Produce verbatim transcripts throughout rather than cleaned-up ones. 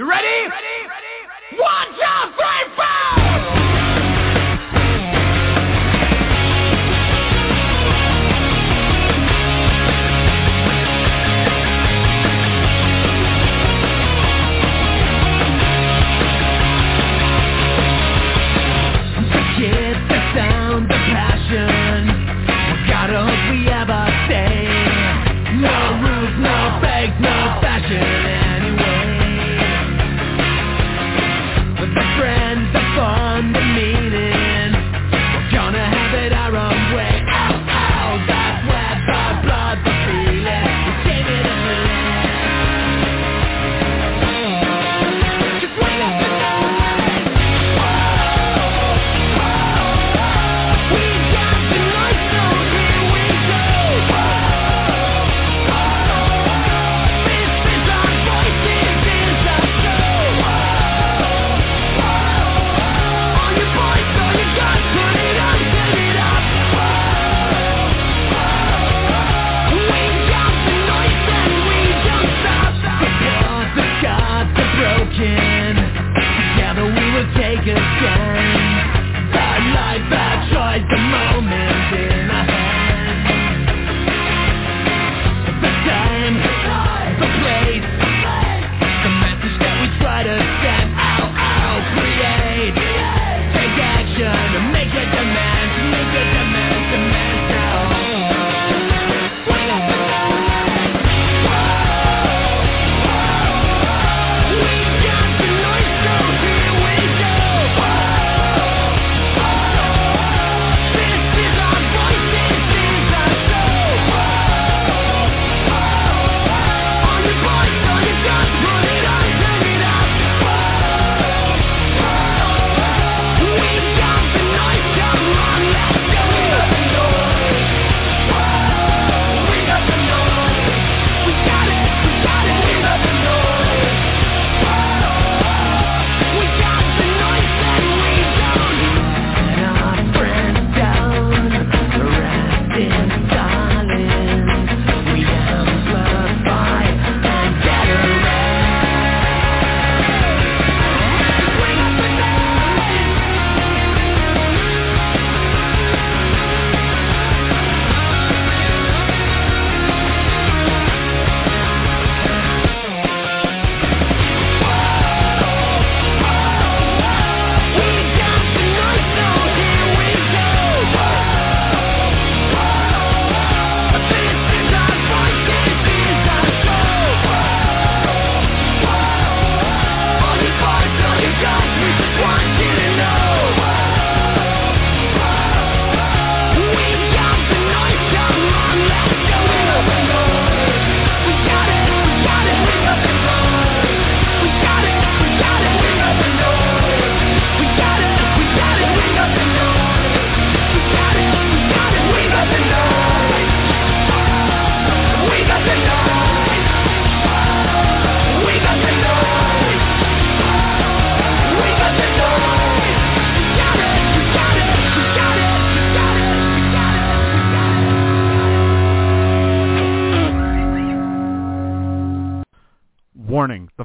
You ready? Ready? Ready? Ready? One, two, three, four!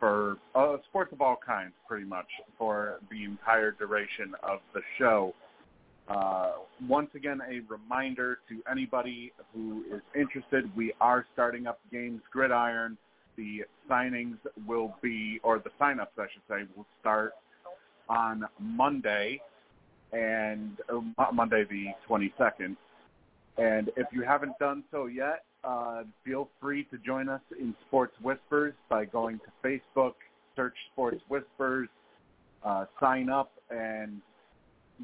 for uh, sports of all kinds, pretty much, for the entire duration of the show. Uh, once again, a reminder to anybody who is interested, we are starting up Games Gridiron. The signings will be, or the sign-ups, I should say, will start on Monday, and uh, Monday the twenty-second. And if you haven't done so yet, Uh, feel free to join us in Sports Whispers by going to Facebook, search Sports Whispers, uh, sign up, and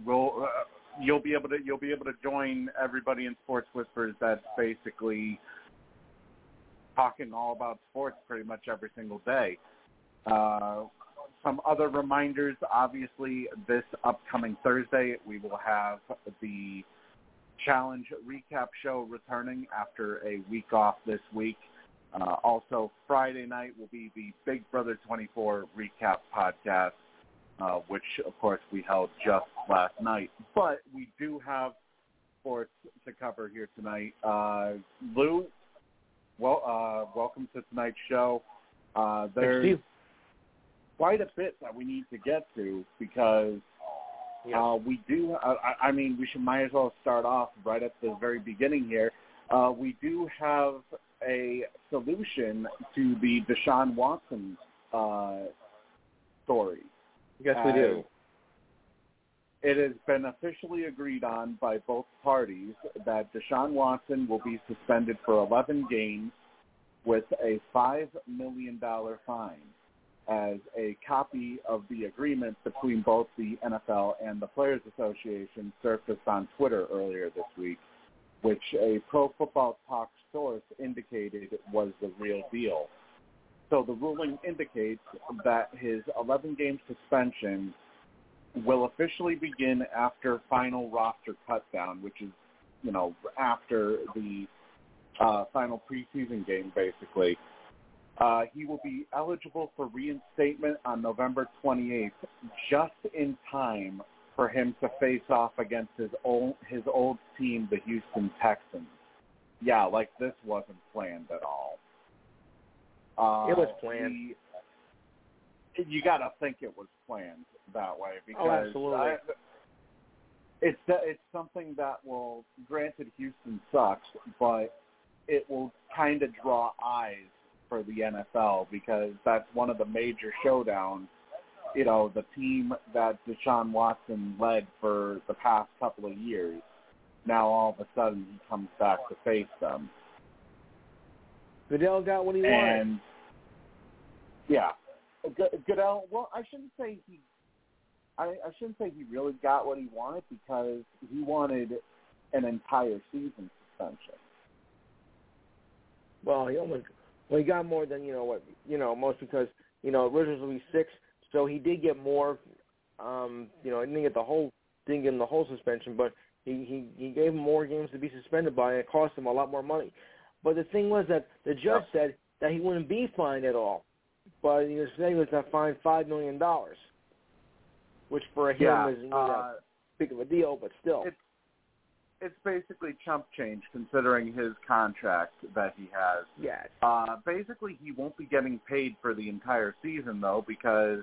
we'll uh, you'll be able to you'll be able to join everybody in Sports Whispers. That's basically talking all about sports pretty much every single day. Uh, some other reminders, obviously, this upcoming Thursday, we will have the Challenge Recap Show returning after a week off this week. Uh, also, Friday night will be the Big Brother twenty-four Recap Podcast, uh, which, of course, we held just last night. But we do have sports to cover here tonight. Uh, Lou, well, uh, welcome to tonight's show. Uh, there's quite a bit that we need to get to because uh, we do, I, I mean, we should might as well start off right at the very beginning here. Uh, we do have a solution to the Deshaun Watson uh, story. Yes, we do. It has been officially agreed on by both parties that Deshaun Watson will be suspended for eleven games with a five million dollars fine as a copy of the agreement between both the N F L and the Players Association surfaced on Twitter earlier this week, which a Pro Football Talk source indicated was the real deal. So the ruling indicates that his eleven-game suspension will officially begin after final roster cutdown, which is, you know, after the uh, final preseason game, basically. Uh, he will be eligible for reinstatement on November twenty-eighth, just in time for him to face off against his old, his old team, the Houston Texans. Yeah, like this wasn't planned at all. Uh, it was planned. He, you got to think it was planned that way because oh, absolutely. I, it's it's something that will, granted Houston sucks, but it will kind of draw eyes for the N F L because that's one of the major showdowns. You know, the team that Deshaun Watson led for the past couple of years, now all of a sudden he comes back to face them. Goodell got what he and, wanted. Yeah. Goodell, well, I shouldn't say he I, I shouldn't say he really got what he wanted because he wanted an entire season suspension. Well, he only well, he got more than, you know, what you know, most because, you know, originally six. So he did get more, um, you know, didn't get the whole, didn't give him the whole suspension, but he, he, he gave him more games to be suspended by, and it cost him a lot more money. But the thing was that the judge said that he wouldn't be fined at all, but he was saying he was going to fine five million dollars, which for him yeah, isn't uh, that big of a deal, but still. It's, it's basically chump change considering his contract that he has. Yes. Uh, basically, he won't be getting paid for the entire season, though, because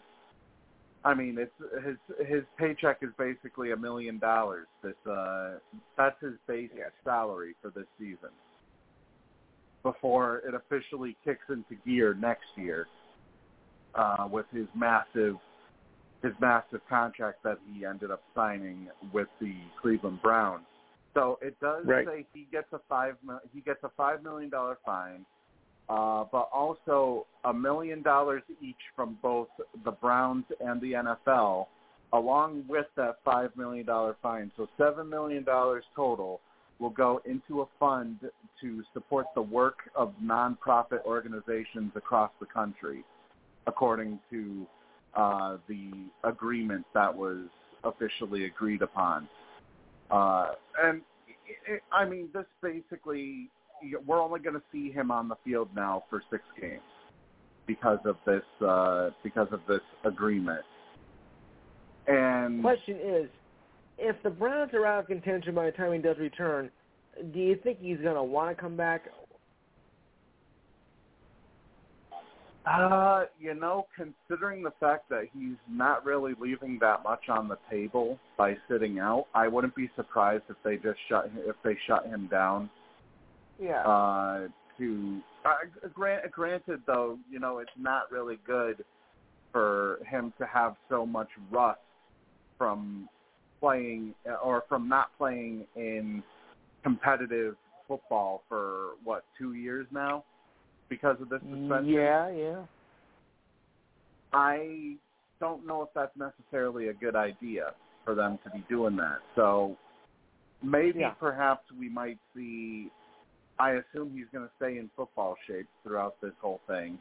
I mean, it's his his paycheck is basically a million dollars. This uh, that's his base yes. salary for this season. Before it officially kicks into gear next year, uh, with his massive his massive contract that he ended up signing with the Cleveland Browns. So it does right. say he gets a five he gets a five million dollar fine. Uh, but also a million dollars each from both the Browns and the N F L, along with that five million dollars fine. So seven million dollars total will go into a fund to support the work of nonprofit organizations across the country, according to uh, the agreement that was officially agreed upon. Uh, and, it, I mean, this basically... We're only going to see him on the field now for six games because of this uh, because of this agreement. And question is, if the Browns are out of contention by the time he does return, do you think he's going to want to come back? Uh, you know, considering the fact that he's not really leaving that much on the table by sitting out, I wouldn't be surprised if they just shut if they shut him down. Yeah. Uh, to uh, grant, granted, though, you know, it's not really good for him to have so much rust from playing or from not playing in competitive football for, what, two years now because of this suspension? Yeah, yeah. I don't know if that's necessarily a good idea for them to be doing that. So maybe yeah. perhaps we might see... I assume he's going to stay in football shape throughout this whole thing.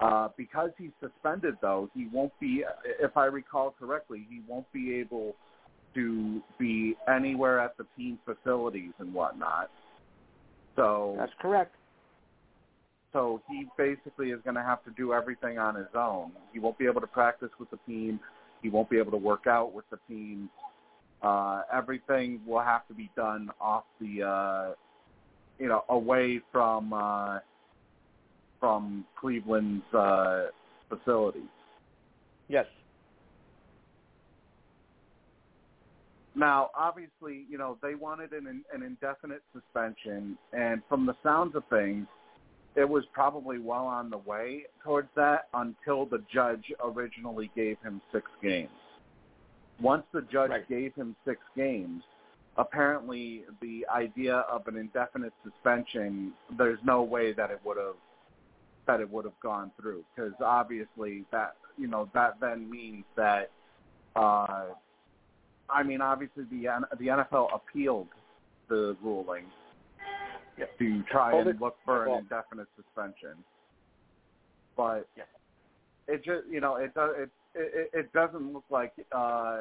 Uh, because he's suspended, though, he won't be, if I recall correctly, he won't be able to be anywhere at the team facilities and whatnot. So that's correct. So he basically is going to have to do everything on his own. He won't be able to practice with the team. He won't be able to work out with the team. Uh, everything will have to be done off the, uh, you know, away from uh, from Cleveland's uh, facilities. Yes. Now, obviously, you know, they wanted an, an indefinite suspension, and from the sounds of things, it was probably well on the way towards that until the judge originally gave him six games. Once the judge right. gave him six games, apparently the idea of an indefinite suspension, there's no way that it would have that it would have gone through, because obviously that, you know, that then means that, uh, I mean, obviously the the N F L appealed the ruling. Yes. To try Hold and it. look for an indefinite suspension, but yes. it just you know it does it it, it doesn't look like uh,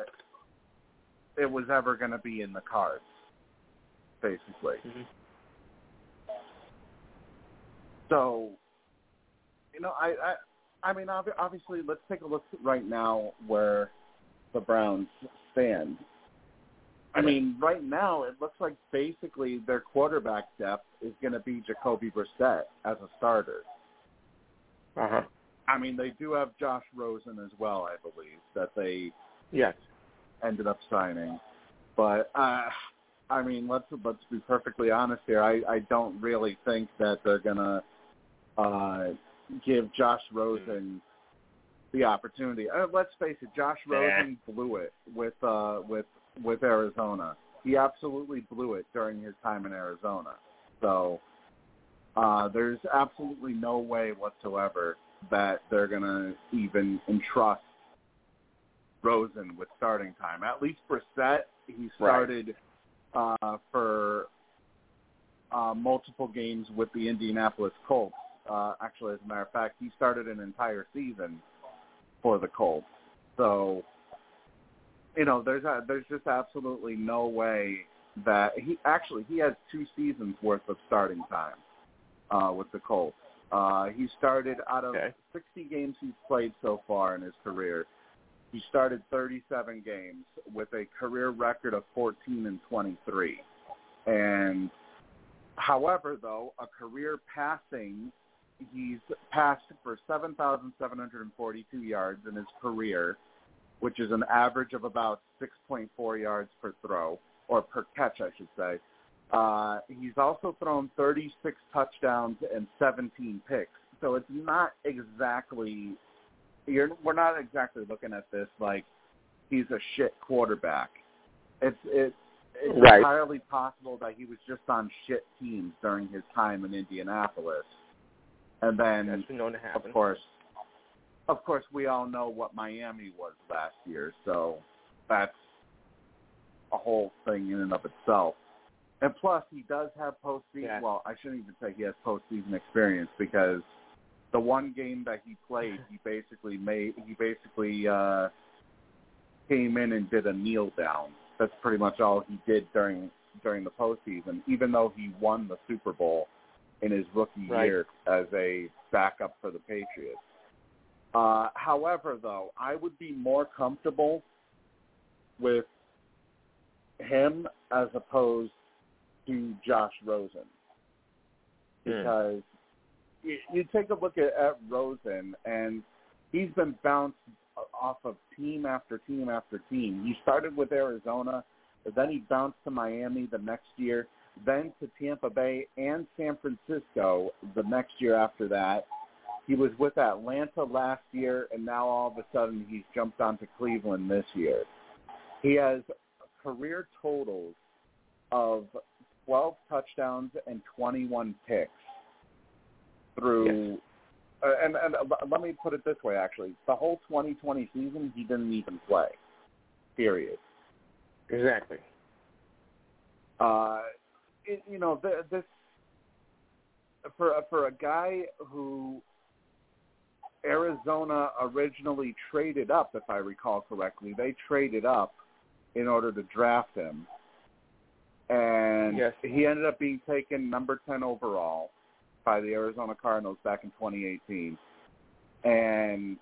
it was ever going to be in the cards, basically. Mm-hmm. So, you know, I, I I mean obviously let's take a look right now where the Browns stand. I mean, right now, it looks like basically their quarterback depth is going to be Jacoby Brissett as a starter. Uh-huh. I mean, they do have Josh Rosen as well, I believe, that they yes. ended up signing. But, uh, I mean, let's let's be perfectly honest here. I, I don't really think that they're going to uh, give Josh Rosen the opportunity. Uh, let's face it, Josh Rosen yeah. blew it with uh, with – with Arizona. He absolutely blew it during his time in Arizona. So uh, there's absolutely no way whatsoever that they're going to even entrust Rosen with starting time. At least Brissett, he started right. uh, for uh, multiple games with the Indianapolis Colts. Uh, actually, as a matter of fact, he started an entire season for the Colts. So You know, there's a, there's just absolutely no way that he actually he has two seasons worth of starting time uh, with the Colts. Uh, he started out of okay. sixty games he's played so far in his career. He started thirty-seven games with a career record of fourteen and twenty-three. And however, though, a career passing, he's passed for seven thousand seven hundred forty-two yards in his career, which is an average of about six point four yards per throw, or per catch, I should say. Uh, he's also thrown thirty-six touchdowns and seventeen picks. So it's not exactly you're, – we're not exactly looking at this like he's a shit quarterback. It's, it's, it's right. entirely possible that he was just on shit teams during his time in Indianapolis. And then, That's been known to happen. of course – Of course, we all know what Miami was last year, so that's a whole thing in and of itself. And plus, he does have postseason. Yeah. Well, I shouldn't even say he has postseason experience, because the one game that he played, he basically made he basically uh, came in and did a kneel down. That's pretty much all he did during during the postseason, even though he won the Super Bowl in his rookie right. year as a backup for the Patriots. Uh, however, though, I would be more comfortable with him as opposed to Josh Rosen, because mm. you, you take a look at, at Rosen, and he's been bounced off of team after team after team. He started with Arizona, then he bounced to Miami the next year, then to Tampa Bay and San Francisco the next year after that. He was with Atlanta last year, and now all of a sudden he's jumped onto Cleveland this year. He has career totals of twelve touchdowns and twenty-one picks through yes. – uh, and, and uh, let me put it this way, actually. The whole twenty twenty season, he didn't even play, period. Exactly. Uh, it, you know, the, this – for for a guy who – Arizona originally traded up, if I recall correctly. They traded up in order to draft him. And yes. he ended up being taken number ten overall by the Arizona Cardinals back in twenty eighteen. And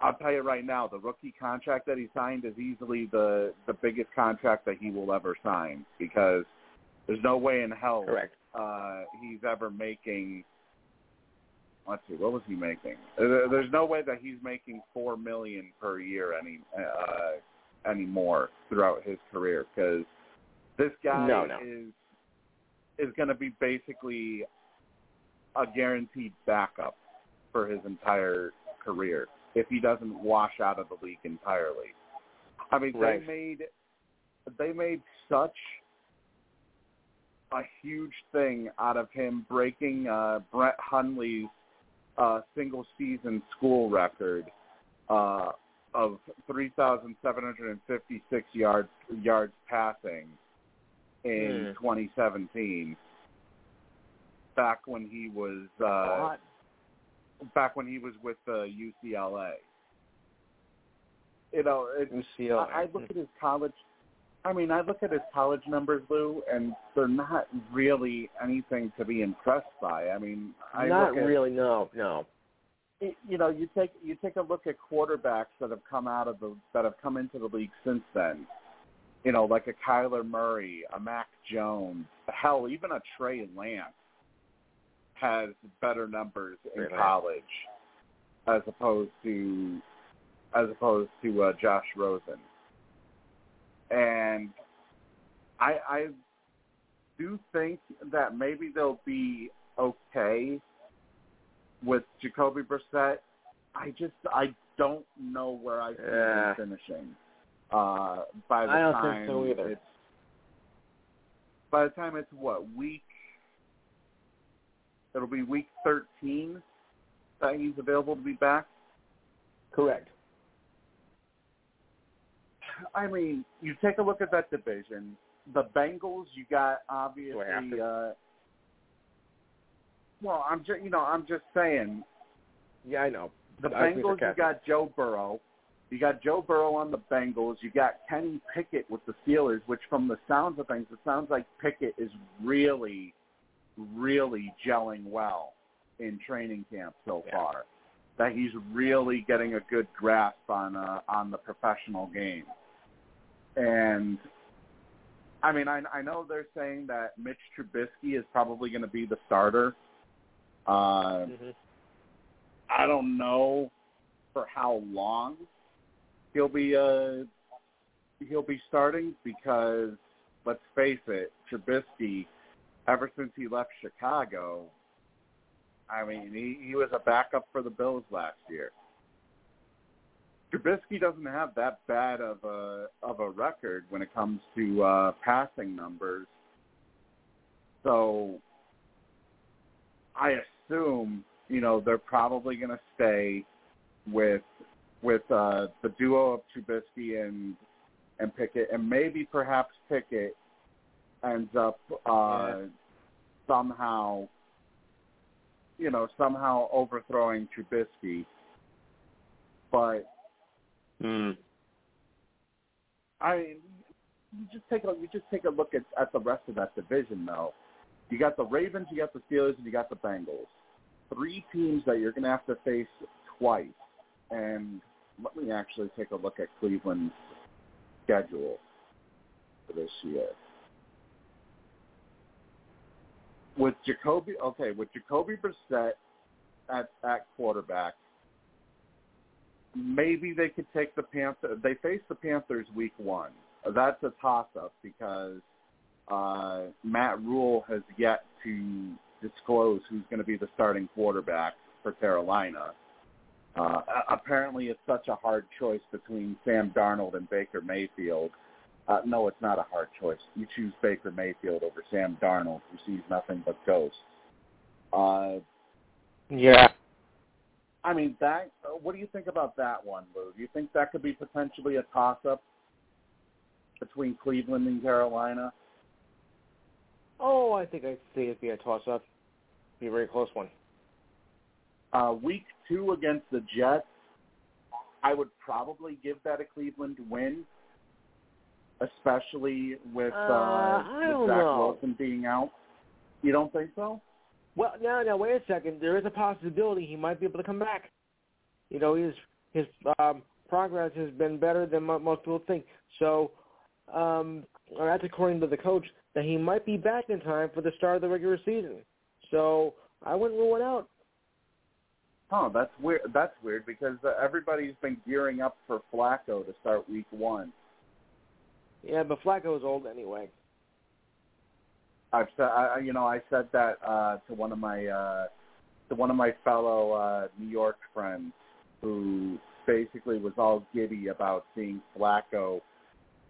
I'll tell you right now, the rookie contract that he signed is easily the, the biggest contract that he will ever sign, because there's no way in hell Correct. Uh, he's ever making – let's see, what was he making? There's no way that he's making four million dollars per year any uh, anymore throughout his career, because this guy no, no. is is going to be basically a guaranteed backup for his entire career if he doesn't wash out of the league entirely. I mean, right. they made they made such a huge thing out of him breaking uh, Brett Hundley's uh, single-season school record uh, of three thousand seven hundred fifty-six yards yards passing in mm. twenty seventeen. Back when he was uh, back when he was with uh, U C L A. You know, it, U C L A. I, I look at his college. I mean, I look at his college numbers, Lou, and they're not really anything to be impressed by. I mean, I not look at, really. No, no. You know, you take you take a look at quarterbacks that have come out of the that have come into the league since then. You know, like a Kyler Murray, a Mac Jones, hell, even a Trey Lance has better numbers in really? college as opposed to as opposed to uh, Josh Rosen. And I, I do think that maybe they'll be okay with Jacoby Brissett. I just I don't know where I see yeah. him finishing. Uh, by the I don't time think so either. It's, by the time it's what week? It'll be week thirteen that he's available to be back. Correct. I mean, you take a look at that division. The Bengals, you got obviously. Uh, well, I'm just you know I'm just saying. Yeah, I know. The I Bengals, you got Joe Burrow. You got Joe Burrow on the Bengals. You got Kenny Pickett with the Steelers, which, from the sounds of things, it sounds like Pickett is really, really gelling well in training camp so yeah. far. That he's really getting a good grasp on uh, on the professional game. And, I mean, I, I know they're saying that Mitch Trubisky is probably going to be the starter. Uh, mm-hmm. I don't know for how long he'll be uh, he'll be starting, because, let's face it, Trubisky, ever since he left Chicago, I mean, he, he was a backup for the Bills last year. Trubisky doesn't have that bad of a of a record when it comes to uh, passing numbers. So I assume, you know, they're probably going to stay with with uh, the duo of Trubisky and and Pickett, and maybe perhaps Pickett ends up uh, yeah. somehow, you know, somehow overthrowing Trubisky. But mm. I mean, you just take a you just take a look at, at the rest of that division, though. You got the Ravens, you got the Steelers, and you got the Bengals. Three teams that you're going to have to face twice. And let me actually take a look at Cleveland's schedule for this year. With Jacoby, okay, with Jacoby Brissett at, at quarterback, maybe they could take the Panthers. They face the Panthers week one. That's a toss-up, because uh, Matt Rule has yet to disclose who's going to be the starting quarterback for Carolina. Uh, apparently it's such a hard choice between Sam Darnold and Baker Mayfield. Uh, no, it's not a hard choice. You choose Baker Mayfield over Sam Darnold, who sees nothing but ghosts. Uh, yeah. I mean, that. Uh, what do you think about that one, Lou? Do you think that could be potentially a toss-up between Cleveland and Carolina? Oh, I think I'd say it'd be a toss-up. It'd be a very close one. Uh, week two against the Jets, I would probably give that a Cleveland win, especially with, uh, uh, with Zach know. Wilson being out. You don't think so? Well, no, no, wait a second. There is a possibility he might be able to come back. You know, his his um, progress has been better than most people think. So um, that's according to the coach, that he might be back in time for the start of the regular season. So I wouldn't rule it out. Huh, that's weird. That's weird because uh, everybody's been gearing up for Flacco to start week one. Yeah, but Flacco is old anyway. I've said, I, you know, I said that uh, to one of my uh, to one of my fellow uh, New York friends who basically was all giddy about seeing Flacco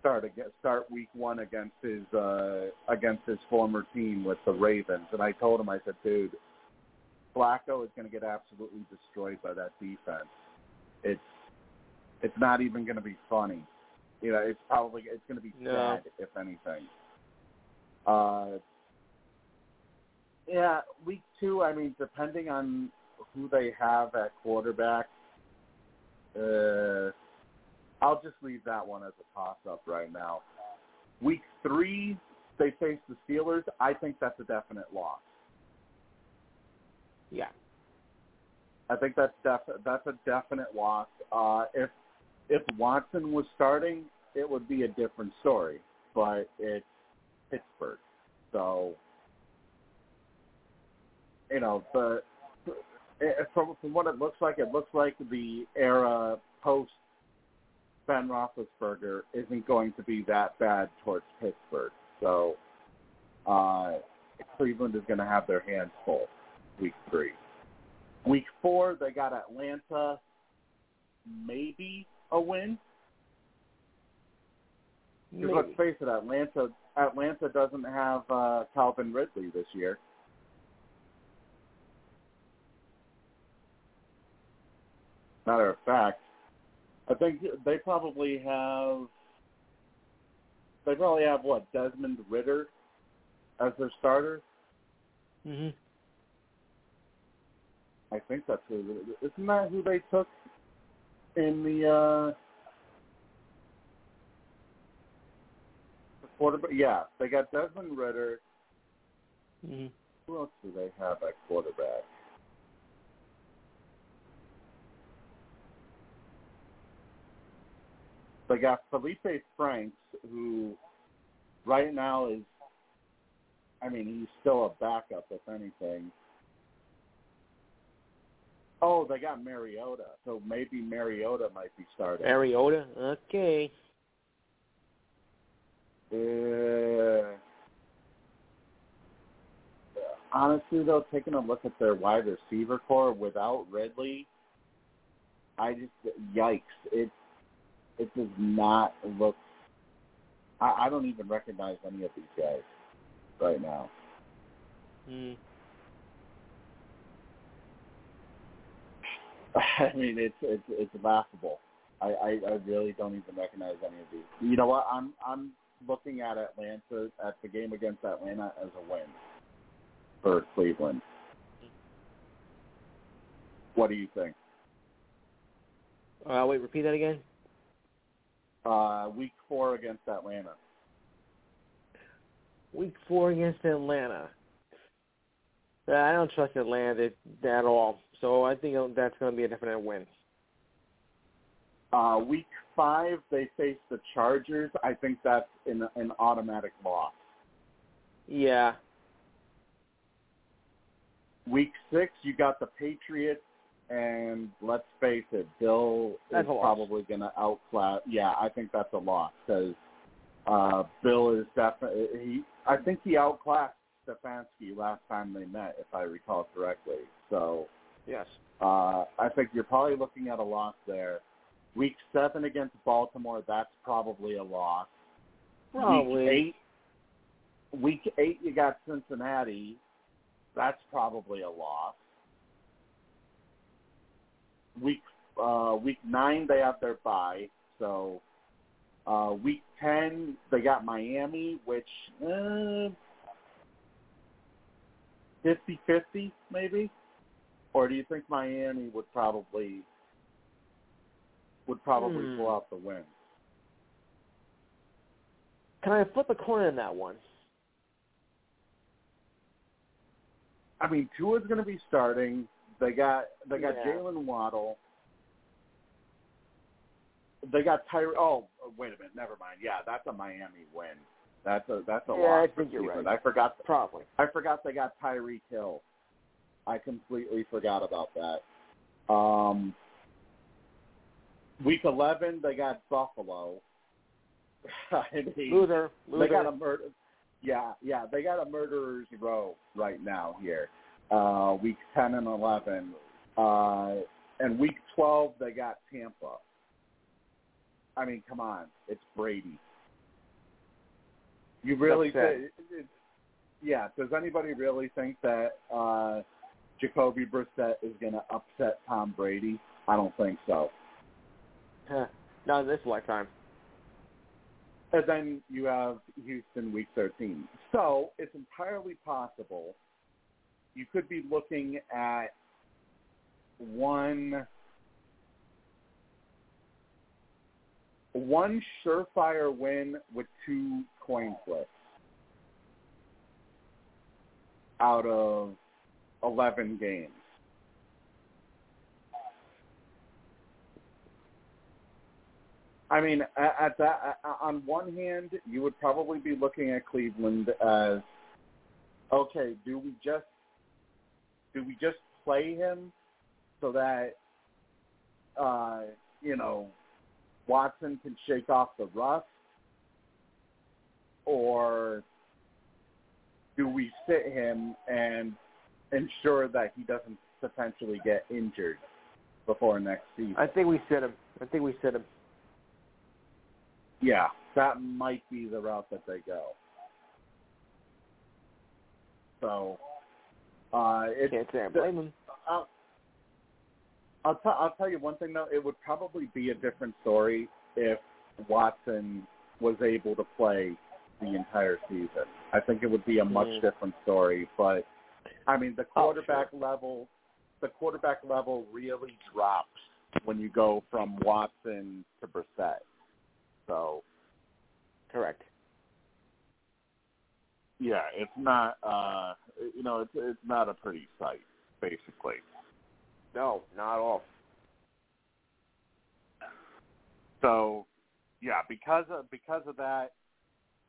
start against, start week one against his uh, against his former team with the Ravens, and I told him, I said, dude, Flacco is going to get absolutely destroyed by that defense. It's it's not even going to be funny. You know, it's probably it's going to be no. sad if anything. Uh, yeah, week two. I mean, depending on who they have at quarterback, uh, I'll just leave that one as a toss-up right now. Week three, they face the Steelers. I think that's a definite loss. Yeah, I think that's def- that's a definite loss. Uh, if if Watson was starting, it would be a different story. But it's Pittsburgh, so you know the from from what it looks like, it looks like the era post Ben Roethlisberger isn't going to be that bad towards Pittsburgh. So uh, Cleveland is going to have their hands full. Week three. Week four, they got Atlanta, maybe a win. Because let's face it, Atlanta Atlanta doesn't have uh, Calvin Ridley this year. Matter of fact, I think they probably have they probably have what Desmond Ridder as their starter. Mm-hmm. I think that's who – isn't that who they took in the uh, – the quarterback? Yeah, they got Desmond Ridder. Mm-hmm. Who else do they have at quarterback? They got Felipe Franks, who right now is – I mean, he's still a backup, if anything. Oh, they got Mariota, so maybe Mariota might be starting. Mariota, okay. Uh, honestly, though, taking a look at their wide receiver core without Ridley, I just yikes! It it does not look. I, I don't even recognize any of these guys right now. Hmm. I mean, it's it's it's laughable. I, I, I really don't even recognize any of these. You know what? I'm I'm looking at Atlanta at the game against Atlanta as a win for Cleveland. What do you think? Uh, wait, repeat that again. Uh, week four against Atlanta. Week four against Atlanta. I don't trust Atlanta at all. So I think that's going to be a definite win. Uh, week five, they face the Chargers. I think that's an, an automatic loss. Yeah. Week six, you got the Patriots, and let's face it, Bill that's is probably going to outclass. Yeah, I think that's a loss because uh, Bill is definitely. He, I think he outclassed Stefanski last time they met, if I recall correctly. So. Yes. Uh, I think you're probably looking at a loss there. Week seven against Baltimore, that's probably a loss. Probably. Week eight, week eight you got Cincinnati. That's probably a loss. Week uh, week nine, they have their bye. So uh, week ten, they got Miami, which uh, fifty-fifty maybe. Or do you think Miami would probably would probably hmm. pull out the win? Can I flip a coin on that one? I mean, Tua's going to be starting. They got they got yeah. Jaylen Waddle. They got Tyre. Oh, wait a minute. Never mind. Yeah, that's a Miami win. That's a that's a yeah, loss. I think you're right. I forgot. The, Probably. I forgot they got Tyreek Hill. I completely forgot about that. Um, week eleven, they got Buffalo. I mean, Luther, Luther. They got a murder. Yeah, yeah, they got a murderer's row right now here. Uh, week ten and eleven, uh, and week twelve they got Tampa. I mean, come on, it's Brady. You really? Th- yeah. Does anybody really think that uh, Jacoby Brissett is going to upset Tom Brady? I don't think so. Huh. Not this lifetime. And then you have Houston week thirteen. So it's entirely possible you could be looking at one one surefire win with two coin flips out of eleven games. I mean, at that, on one hand, you would probably be looking at Cleveland as, okay, do we just do we just play him so that uh, you know Watson can shake off the rust, or do we sit him and ensure that he doesn't potentially get injured before next season? I think we sit him. I think we sit him. Yeah, that might be the route that they go. So, uh, it's, can't say I blame them. I'll, I'll, t- I'll tell you one thing, though. It would probably be a different story if Watson was able to play the entire season. I think it would be a much mm-hmm. different story. But, I mean, the quarterback oh, sure. level, the quarterback level really drops when you go from Watson to Brissett. So, correct. Yeah, it's not. Uh, you know, it's it's not a pretty sight, basically. No, not at all. So, yeah, because of because of that,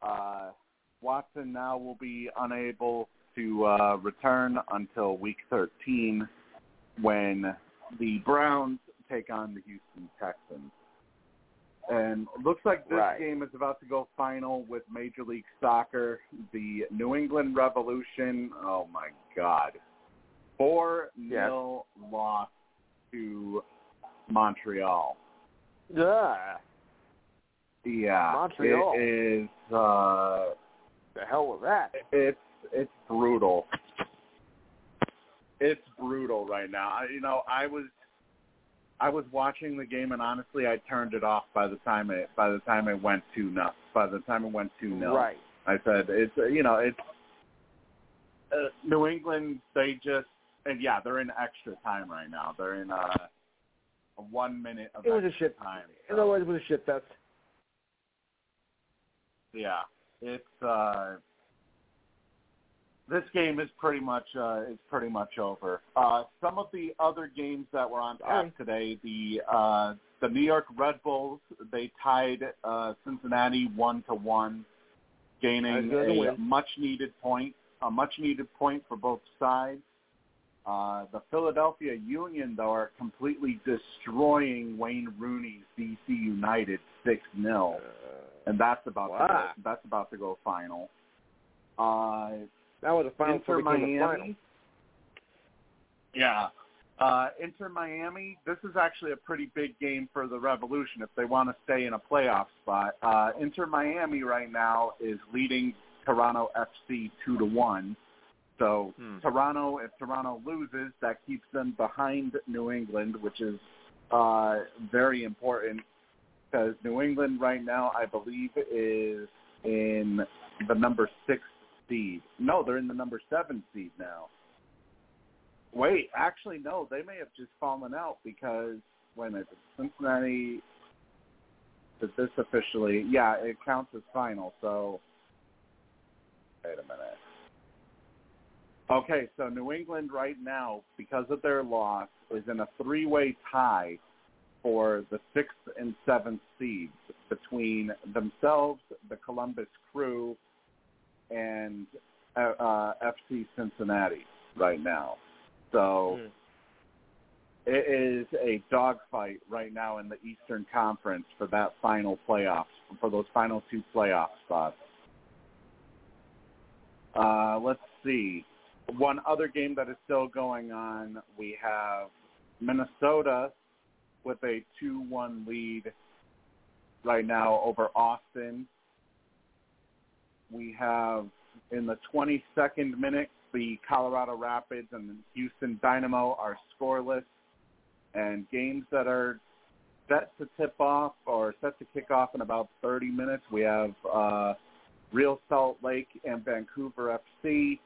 uh, Watson now will be unable to uh, return until Week thirteen, when the Browns take on the Houston Texans. And looks like this right. game is about to go final with Major League Soccer. The New England Revolution, oh, my God, four nil yes. loss to Montreal. Yeah. Yeah. Montreal. It is. Uh, the hell with that. It's, it's brutal. It's brutal right now. You know, I was. I was watching the game, and honestly, I turned it off by the time it by the time it went two nil. By the time it went two nil, right? I said, it's you know, it's uh, New England. They just and yeah, they're in extra time right now. They're in uh, a one minute of it was extra a shit time. So. In other words, it was a shit fest. Yeah, it's uh, this game is pretty much uh, is pretty much over. Uh, some of the other games that were on tap today, the uh, the New York Red Bulls, they tied uh, Cincinnati one to one, gaining a much needed point, a much needed point for both sides. Uh, the Philadelphia Union, though, are completely destroying Wayne Rooney's D C United six nil, and that's about wow. to go, that's about to go final. Uh, That was a final Inter Miami. The final. Yeah. Uh, Inter Miami, this is actually a pretty big game for the Revolution if they want to stay in a playoff spot. Uh, Inter Miami right now is leading Toronto F C two to one. So hmm. Toronto, if Toronto loses, that keeps them behind New England, which is uh, very important because New England right now, I believe, is in the number six. No, they're in the number seven seed now. Wait, actually, no. They may have just fallen out because, wait a minute, Cincinnati, is this officially? Yeah, it counts as final, so wait a minute. Okay, so New England right now, because of their loss, is in a three-way tie for the sixth and seventh seeds between themselves, the Columbus Crew, and uh, F C Cincinnati right now. So mm. it is a dogfight right now in the Eastern Conference for that final playoffs, for those final two playoff spots. Uh, let's see. One other game that is still going on, we have Minnesota with a two one lead right now over Austin. We have, in the twenty-second minute, the Colorado Rapids and the Houston Dynamo are scoreless. And games that are set to tip off or set to kick off in about thirty minutes, we have uh, Real Salt Lake and Vancouver F C,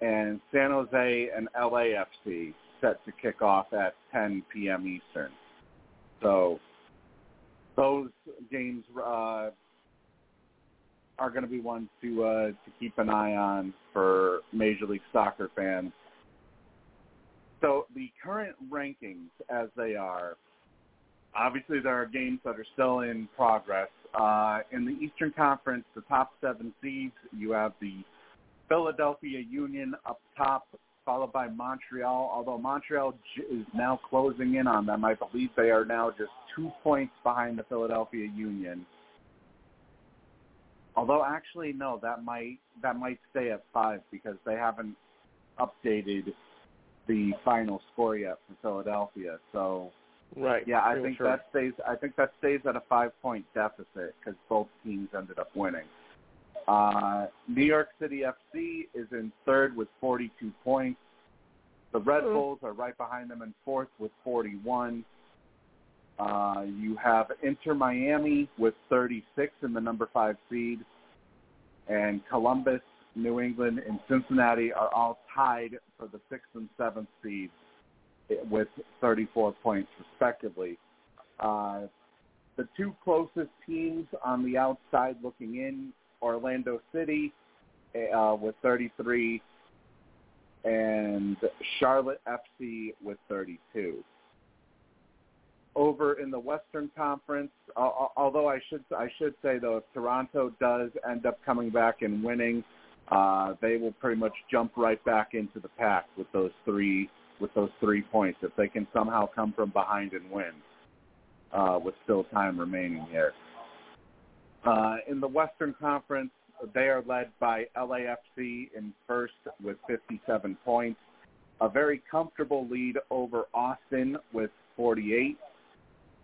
and San Jose and L A F C set to kick off at ten p.m. Eastern. So those games uh, are going to be ones to uh, to keep an eye on for Major League Soccer fans. So the current rankings as they are, obviously there are games that are still in progress. Uh, in the Eastern Conference, the top seven seeds, you have the Philadelphia Union up top, followed by Montreal, although Montreal is now closing in on them. I believe they are now just two points behind the Philadelphia Union. Although, actually, no, that might that might stay at five because they haven't updated the final score yet for Philadelphia. So, right, yeah, I think true. that stays. I think that stays at a five-point deficit because both teams ended up winning. Uh, New York City F C is in third with forty-two points. The Red Bulls are right behind them in fourth with forty-one. Uh, you have Inter Miami with thirty-six in the number five seed. And Columbus, New England, and Cincinnati are all tied for the sixth and seventh seeds with thirty-four points respectively. Uh, the two closest teams on the outside looking in, Orlando City uh, with thirty-three and Charlotte F C with thirty-two. Over in the Western Conference, uh, although I should I should say, though, if Toronto does end up coming back and winning, uh, they will pretty much jump right back into the pack with those three with those three points if they can somehow come from behind and win uh, with still time remaining here. Uh, in the Western Conference, they are led by L A F C in first with fifty-seven points, a very comfortable lead over Austin with forty-eight,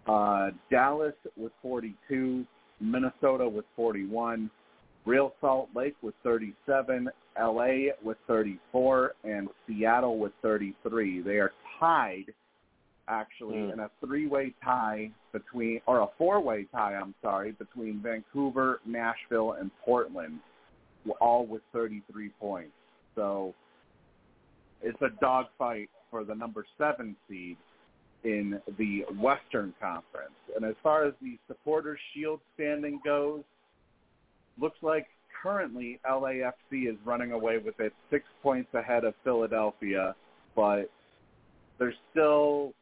uh, Dallas with forty-two, Minnesota with forty-one, Real Salt Lake with thirty-seven, L A with thirty-four, and Seattle with thirty-three. They are tied, actually, mm. in a three-way tie between, or a four-way tie, I'm sorry, between Vancouver, Nashville, and Portland, all with thirty-three points. So it's a dogfight for the number seven seed in the Western Conference. And as far as the Supporters' Shield standing goes, looks like currently L A F C is running away with it, six points ahead of Philadelphia, but there's still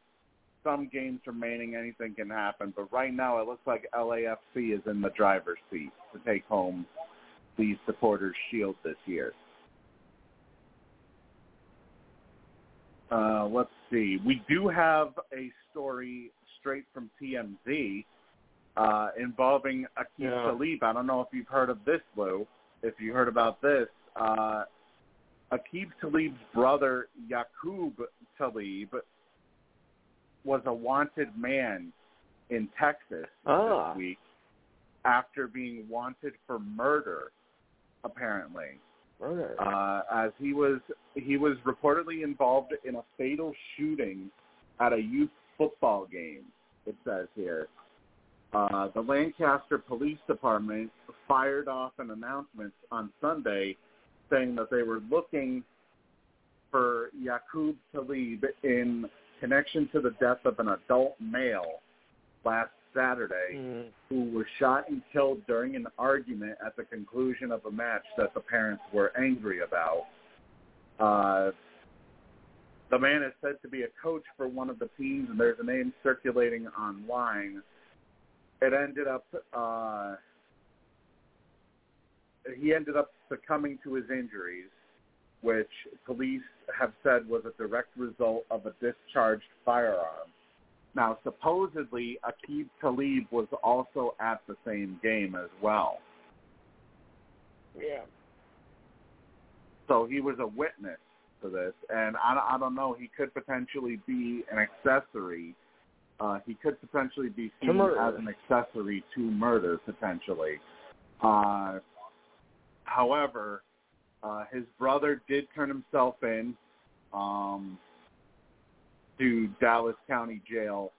some games remaining, anything can happen, but right now it looks like L A F C is in the driver's seat to take home the Supporters' Shield this year. Uh, let's see. We do have a story straight from T M Z uh, involving Aqib yeah. Talib. I don't know if you've heard of this, Lou, if you heard about this. Uh, Aqib Talib's brother, Jacob Talib, was a wanted man in Texas ah. this week after being wanted for murder, apparently. Murder. Uh, as he was he was reportedly involved in a fatal shooting at a youth football game, it says here. Uh, the Lancaster Police Department fired off an announcement on Sunday saying that they were looking for Yaqub Talib in connection to the death of an adult male last Saturday mm. who was shot and killed during an argument at the conclusion of a match that the parents were angry about. Uh, the man is said to be a coach for one of the teams, and there's a name circulating online. It ended up uh, he ended up succumbing to his injuries, which police have said was a direct result of a discharged firearm. Now, supposedly, Aqib Talib was also at the same game as well. Yeah. So he was a witness to this, and I, I don't know. He could potentially be an accessory. Uh, he could potentially be seen as an accessory to murder, potentially. Uh, however, uh, his brother did turn himself in um, to Dallas County Jail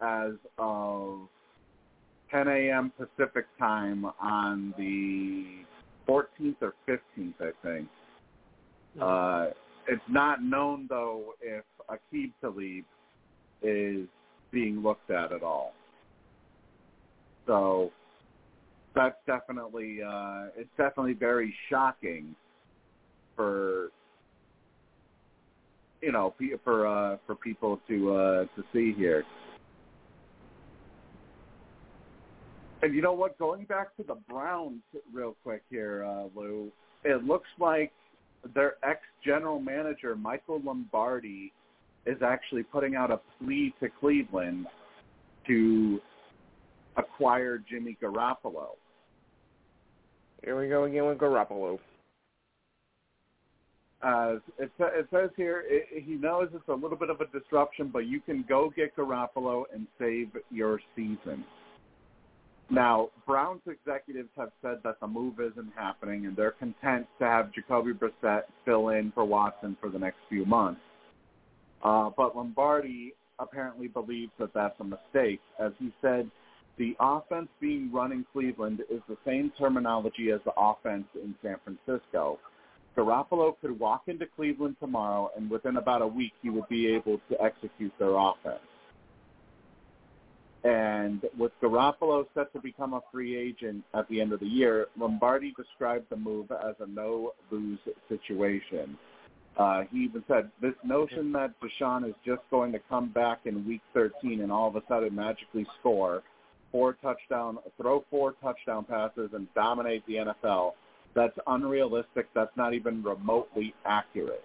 as of ten a.m. Pacific time on the fourteenth or fifteenth, I think. Uh, it's not known, though, if Aqib Talib is being looked at at all. So that's definitely, uh, it's definitely very shocking for, you know, for, uh, for people to, uh, to see here. And you know what, going back to the Browns real quick here, uh, Lou, it looks like their ex-general manager, Michael Lombardi, is actually putting out a plea to Cleveland to acquire Jimmy Garoppolo. Here we go again with Garoppolo. Uh, it, it says here, it, he knows it's a little bit of a disruption, but you can go get Garoppolo and save your season. Now, Browns executives have said that the move isn't happening, and they're content to have Jacoby Brissett fill in for Watson for the next few months. Uh, but Lombardi apparently believes that that's a mistake. As he said, the offense being run in Cleveland is the same terminology as the offense in San Francisco. Garoppolo could walk into Cleveland tomorrow, and within about a week he would be able to execute their offense. And with Garoppolo set to become a free agent at the end of the year, Lombardi described the move as a no-lose situation. Uh, he even said, this notion that Deshaun is just going to come back in week thirteen and all of a sudden magically score four touchdown, throw four touchdown passes and dominate the N F L, that's unrealistic. That's not even remotely accurate.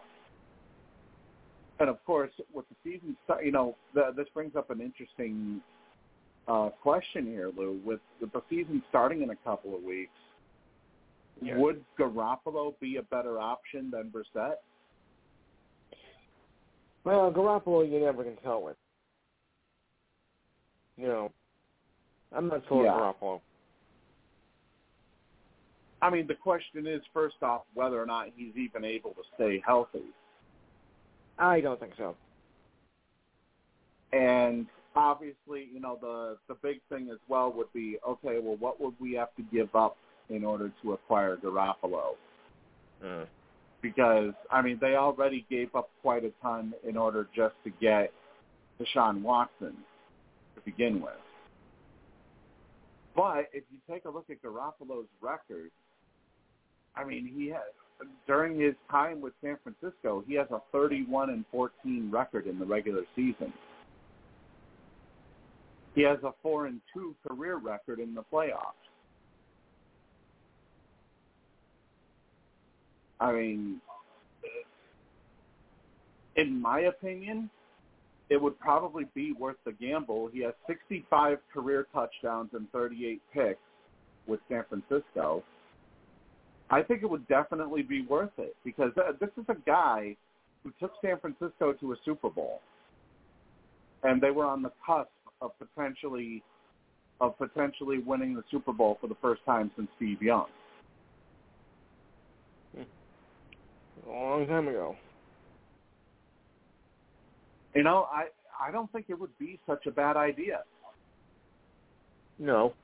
And, of course, with the season start, you know, the, this brings up an interesting uh, question here, Lou. With, with the season starting in a couple of weeks, yeah. would Garoppolo be a better option than Brissett? Well, Garoppolo, you never can tell with. You know, I'm not sure yeah. Garoppolo. I mean, the question is, first off, whether or not he's even able to stay healthy. I don't think so. And obviously, you know, the, the big thing as well would be, okay, well, what would we have to give up in order to acquire Garoppolo? Mm. Because, I mean, they already gave up quite a ton in order just to get Deshaun Watson to begin with. But if you take a look at Garoppolo's record, I mean, he has, during his time with San Francisco, he has a thirty-one and fourteen record in the regular season. He has a four and two career record in the playoffs. I mean, in my opinion, it would probably be worth the gamble. He has sixty-five career touchdowns and thirty-eight picks with San Francisco. I think it would definitely be worth it because this is a guy who took San Francisco to a Super Bowl, and they were on the cusp of potentially of potentially winning the Super Bowl for the first time since Steve Young. A long time ago. You know, I I don't think it would be such a bad idea. No.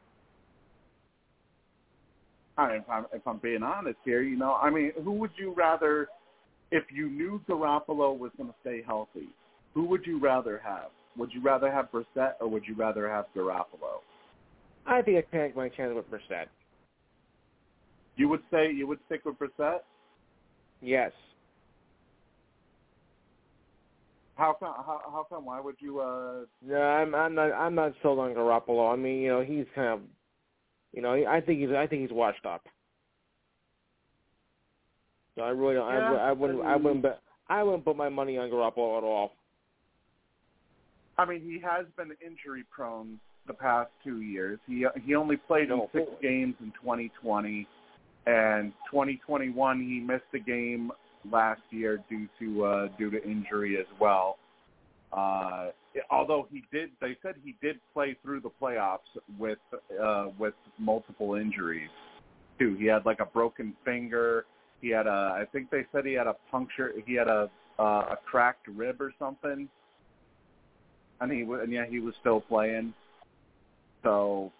I mean, if I'm, if I'm being honest here, you know, I mean, who would you rather if you knew Garoppolo was going to stay healthy, who would you rather have? Would you rather have Brissett or would you rather have Garoppolo? I think I can take my chance with Brissett. You would say you would stick with Brissett? Yes. How come? How, how come? Why would you? Uh... No, I'm, I'm not. I'm not sold on Garoppolo. I mean, you know, he's kind of, you know, I think he's. I think he's washed up. So I really, yeah, I, I wouldn't, I wouldn't, but I wouldn't put my money on Garoppolo at all. I mean, he has been injury prone the past two years. He he only played in six games in twenty twenty, and twenty twenty-one he missed a game last year due to uh, due to injury as well. Uh, although he did, they said he did play through the playoffs with uh, with multiple injuries too. He had like a broken finger. He had a, I think they said he had a puncture. He had a uh, a cracked rib or something. And he and yeah, he was still playing. So,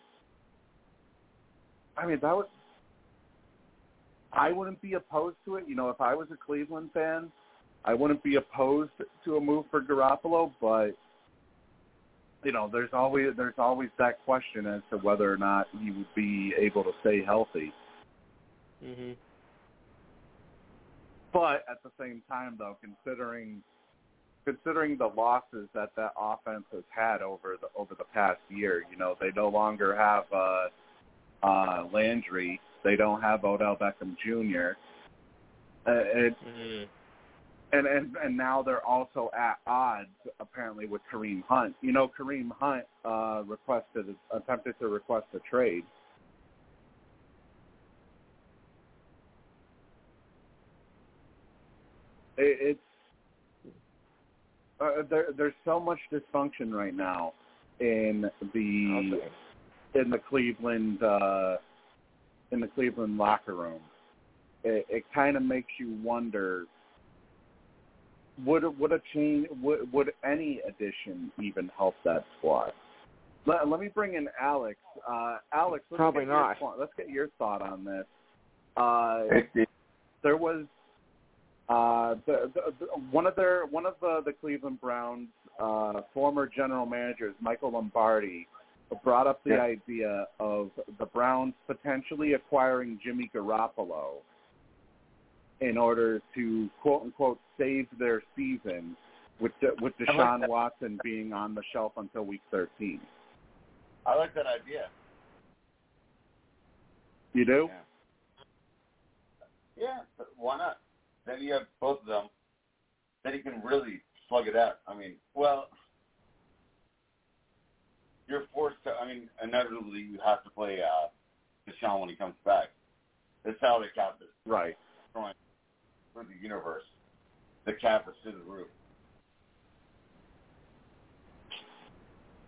I mean, that was. I wouldn't be opposed to it. You know, if I was a Cleveland fan, I wouldn't be opposed to a move for Garoppolo. But, you know, there's always there's always that question as to whether or not he would be able to stay healthy. Mm-hmm. But at the same time, though, considering considering the losses that that offense has had over the over the past year, you know, they no longer have uh, uh, Landry. They don't have Odell Beckham Junior Uh, it, mm-hmm. and, and and now they're also at odds, apparently, with Kareem Hunt. You know, Kareem Hunt uh, requested attempted to request a trade. It, it's uh, there, there's so much dysfunction right now in the okay. in the Cleveland. Uh, in the Cleveland locker room, it, it kind of makes you wonder, would would a change, would, would any addition even help that squad? Let, let me bring in Alex. Uh, Alex, let's probably not. Your, let's get your thought on this. Uh, there was uh, the, the, the, one of their one of the, the Cleveland Browns uh, former general managers, Michael Lombardi, brought up the yeah. idea of the Browns potentially acquiring Jimmy Garoppolo in order to, quote-unquote, save their season with De- with Deshaun like Watson being on the shelf until week thirteen. I like that idea. You do? Yeah, yeah, but why not? Then you have both of them. Then you can really slug it out. I mean, well... You're forced to, I mean, inevitably you have to play uh, Deshaun when he comes back. That's how they got this. Right. For the universe. The cap is to the roof.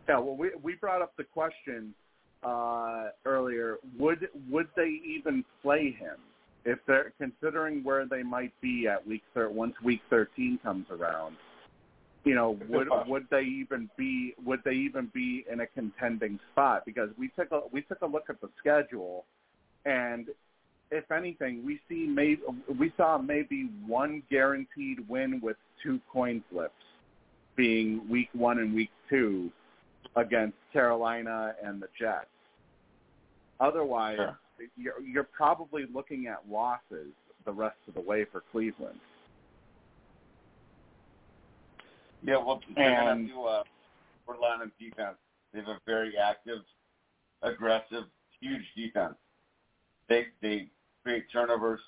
Yeah, well, we we brought up the question uh, earlier. Would would they even play him if they're considering where they might be at week thir- once week thirteen comes around? You know, would would they even be would they even be in a contending spot? Because we took a we took a look at the schedule, and if anything, we see maybe we saw maybe one guaranteed win with two coin flips, being week one and week two against Carolina and the Jets. Otherwise, sure. you're you're probably looking at losses the rest of the way for Cleveland. Yeah, well, they're going to do a borderline of defense. They have a very active, aggressive, huge defense. They they create turnovers.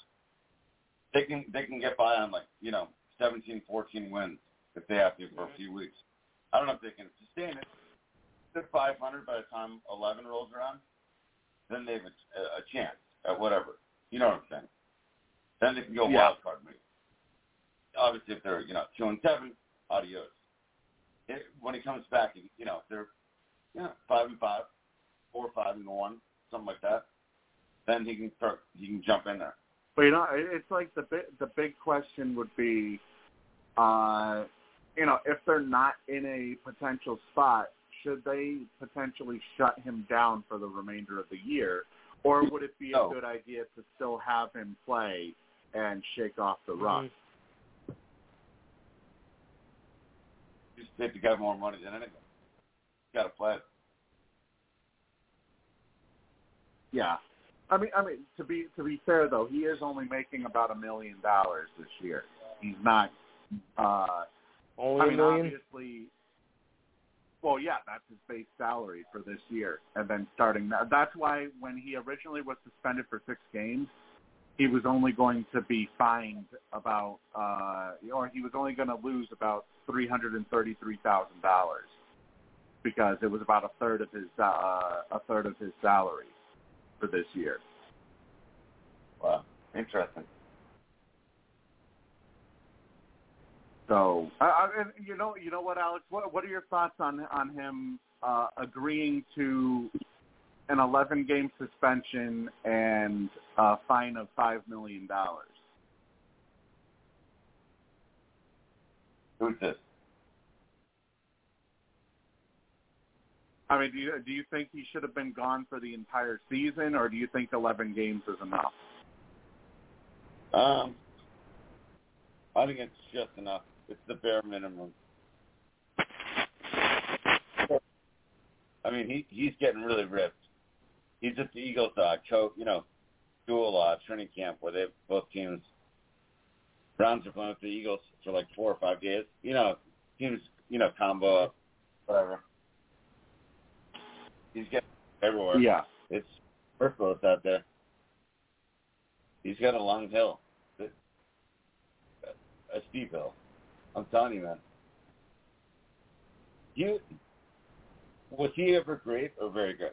They can they can get by on, like, you know, seventeen, fourteen wins if they have to for a few weeks. I don't know if they can sustain it. They're five hundred by the time eleven rolls around. Then they have a, a chance at whatever. You know what I'm saying? Then they can go yeah. wild card maybe. Obviously, if they're, you know, two and seven. Adios. It, when he comes back, you know, they're you know, five and five, four or five and one, something like that. Then he can start. He can jump in there. But you know, it's like the big, the big question would be, uh, you know, if they're not in a potential spot, should they potentially shut him down for the remainder of the year, or would it be no. a good idea to still have him play and shake off the rust? Mm-hmm. They have to get more money than anything. Got to play. Yeah, I mean, I mean to be to be fair though, he is only making about a million dollars this year. He's not uh, only I mean, a million. Obviously, well, yeah, that's his base salary for this year, and then starting that, that's why when he originally was suspended for six games, he was only going to be fined about, uh, or he was only going to lose about three hundred and thirty-three thousand dollars because it was about a third of his uh, a third of his salary for this year. Wow, interesting. So, I, I, you know, you know what, Alex? What, what are your thoughts on on him uh, agreeing to an eleven-game suspension and a fine of five million dollars? Who's this? I mean, do you, do you think he should have been gone for the entire season, or do you think eleven games is enough? Um, I think it's just enough. It's the bare minimum. I mean, he he's getting really ripped. He's at the Eagles, uh, co- you know, dual uh, training camp where they have both teams. Browns are playing with the Eagles for like four or five days. You know, teams, you know, combo up, whatever. He's getting everywhere. Yeah. It's worthless out there. He's got a long hill. A steep hill. I'm telling you, man. You... Was he ever great or very good?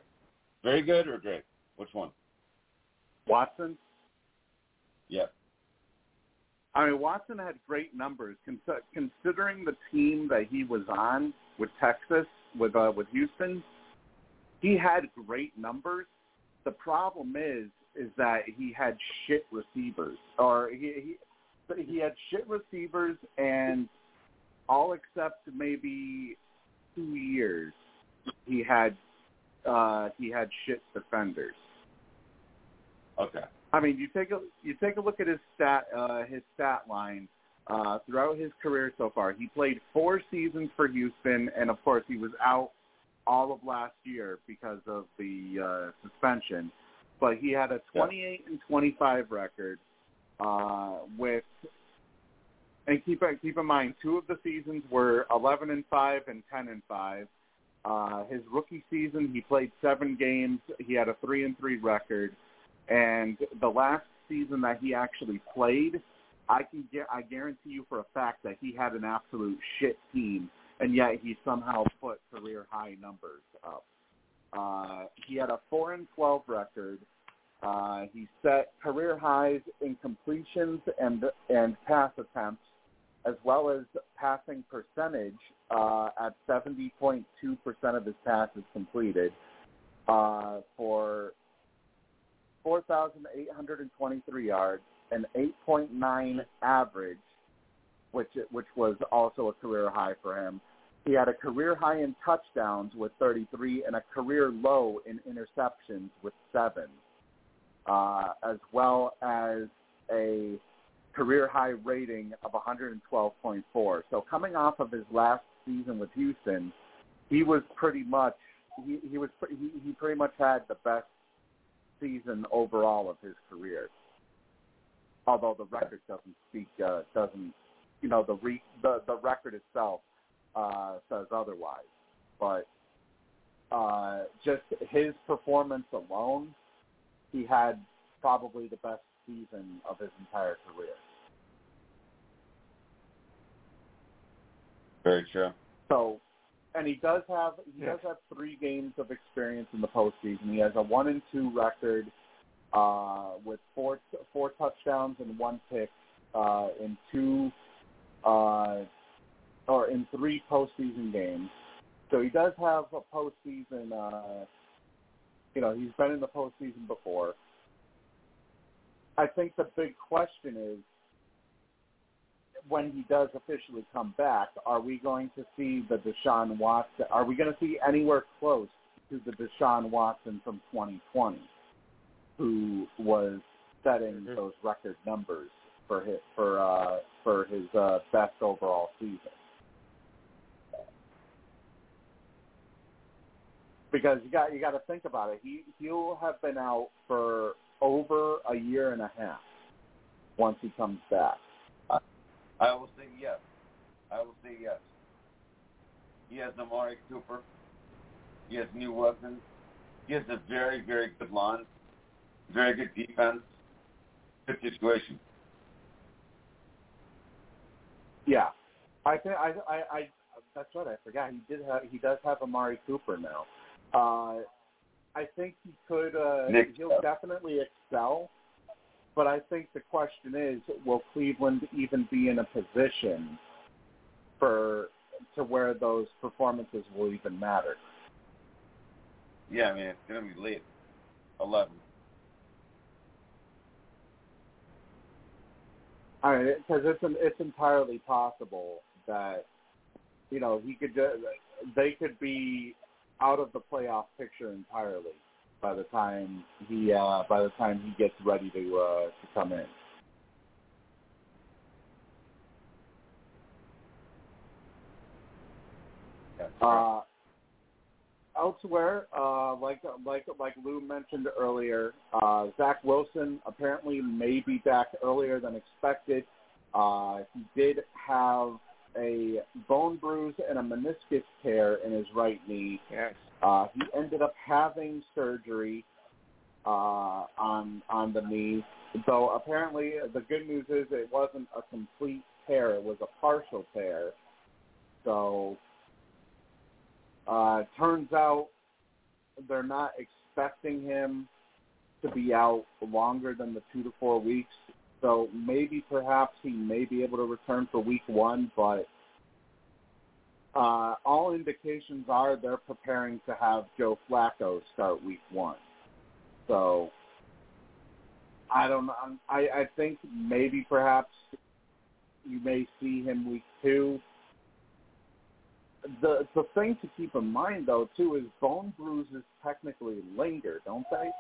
Very good or great? Which one? Watson? Yeah. I mean, Watson had great numbers. Con- considering the team that he was on with Texas, with uh, with Houston, he had great numbers. The problem is is that he had shit receivers. Or he he, he had shit receivers and all except maybe two years. He had uh, he had shit defenders. Okay. I mean, you take a you take a look at his stat uh, his stat line uh, throughout his career so far. He played four seasons for Houston, and of course, he was out all of last year because of the uh, suspension. But he had a twenty-eight yeah. and twenty-five record uh, with. And keep keep in mind, two of the seasons were eleven and five and ten and five. Uh, his rookie season, he played seven games. He had a three and three record, and the last season that he actually played, I can get, I guarantee you for a fact that he had an absolute shit team, and yet he somehow put career high numbers up. Uh, he had a four and twelve record. Uh, he set career highs in completions and and pass attempts, as well as passing percentage uh, at seventy point two percent of his passes completed uh, for four thousand eight hundred twenty-three yards, an eight point nine average, which which was also a career high for him. He had a career high in touchdowns with thirty-three and a career low in interceptions with seven, uh, as well as a career high rating of one hundred twelve point four. So coming off of his last season with Houston, he was pretty much he, he was he, he pretty much had the best season overall of his career. Although the record doesn't speak uh, doesn't you know the re, the the record itself uh, says otherwise, but uh, just his performance alone, he had probably the best season of his entire career. Very true. So, and he does have he yeah. does have three games of experience in the postseason. He has a one and two record uh, with four four touchdowns and one pick uh, in two uh, or in three postseason games. So he does have a postseason. Uh, you know, he's been in the postseason before. I think the big question is, when he does officially come back, are we going to see the Deshaun Watson? Are we going to see anywhere close to the Deshaun Watson from twenty twenty, who was setting mm-hmm. those record numbers for his for uh, for his uh, best overall season? Because you got you got to think about it. He he'll have been out for over a year and a half once he comes back. I, I will say yes. I will say yes. He has Amari Cooper. He has new weapons. He has a very, very good line. Very good defense. Good situation. Yeah, I think I I, I that's right. I forgot he did have he does have Amari Cooper now. Uh, I think he could, uh, he'll up. definitely excel, but I think the question is, will Cleveland even be in a position for to where those performances will even matter? Yeah, I mean, it's going to be late. eleven. All right, because it's, it's entirely possible that, you know, he could they could be out of the playoff picture entirely by the time he uh, by the time he gets ready to uh, to come in. That's right. Uh, elsewhere, uh, like like like Lou mentioned earlier, uh, Zach Wilson apparently may be back earlier than expected. Uh, he did have a bone bruise and a meniscus tear in his right knee. Yes. Uh, he ended up having surgery uh, on on the knee. So apparently the good news is it wasn't a complete tear. It was a partial tear. So uh, turns out they're not expecting him to be out longer than the two to four weeks. So maybe perhaps he may be able to return for week one, but uh, all indications are they're preparing to have Joe Flacco start week one. So I don't know. I, I think maybe perhaps you may see him week two. The, the thing to keep in mind, though, too, is bone bruises technically linger, don't they?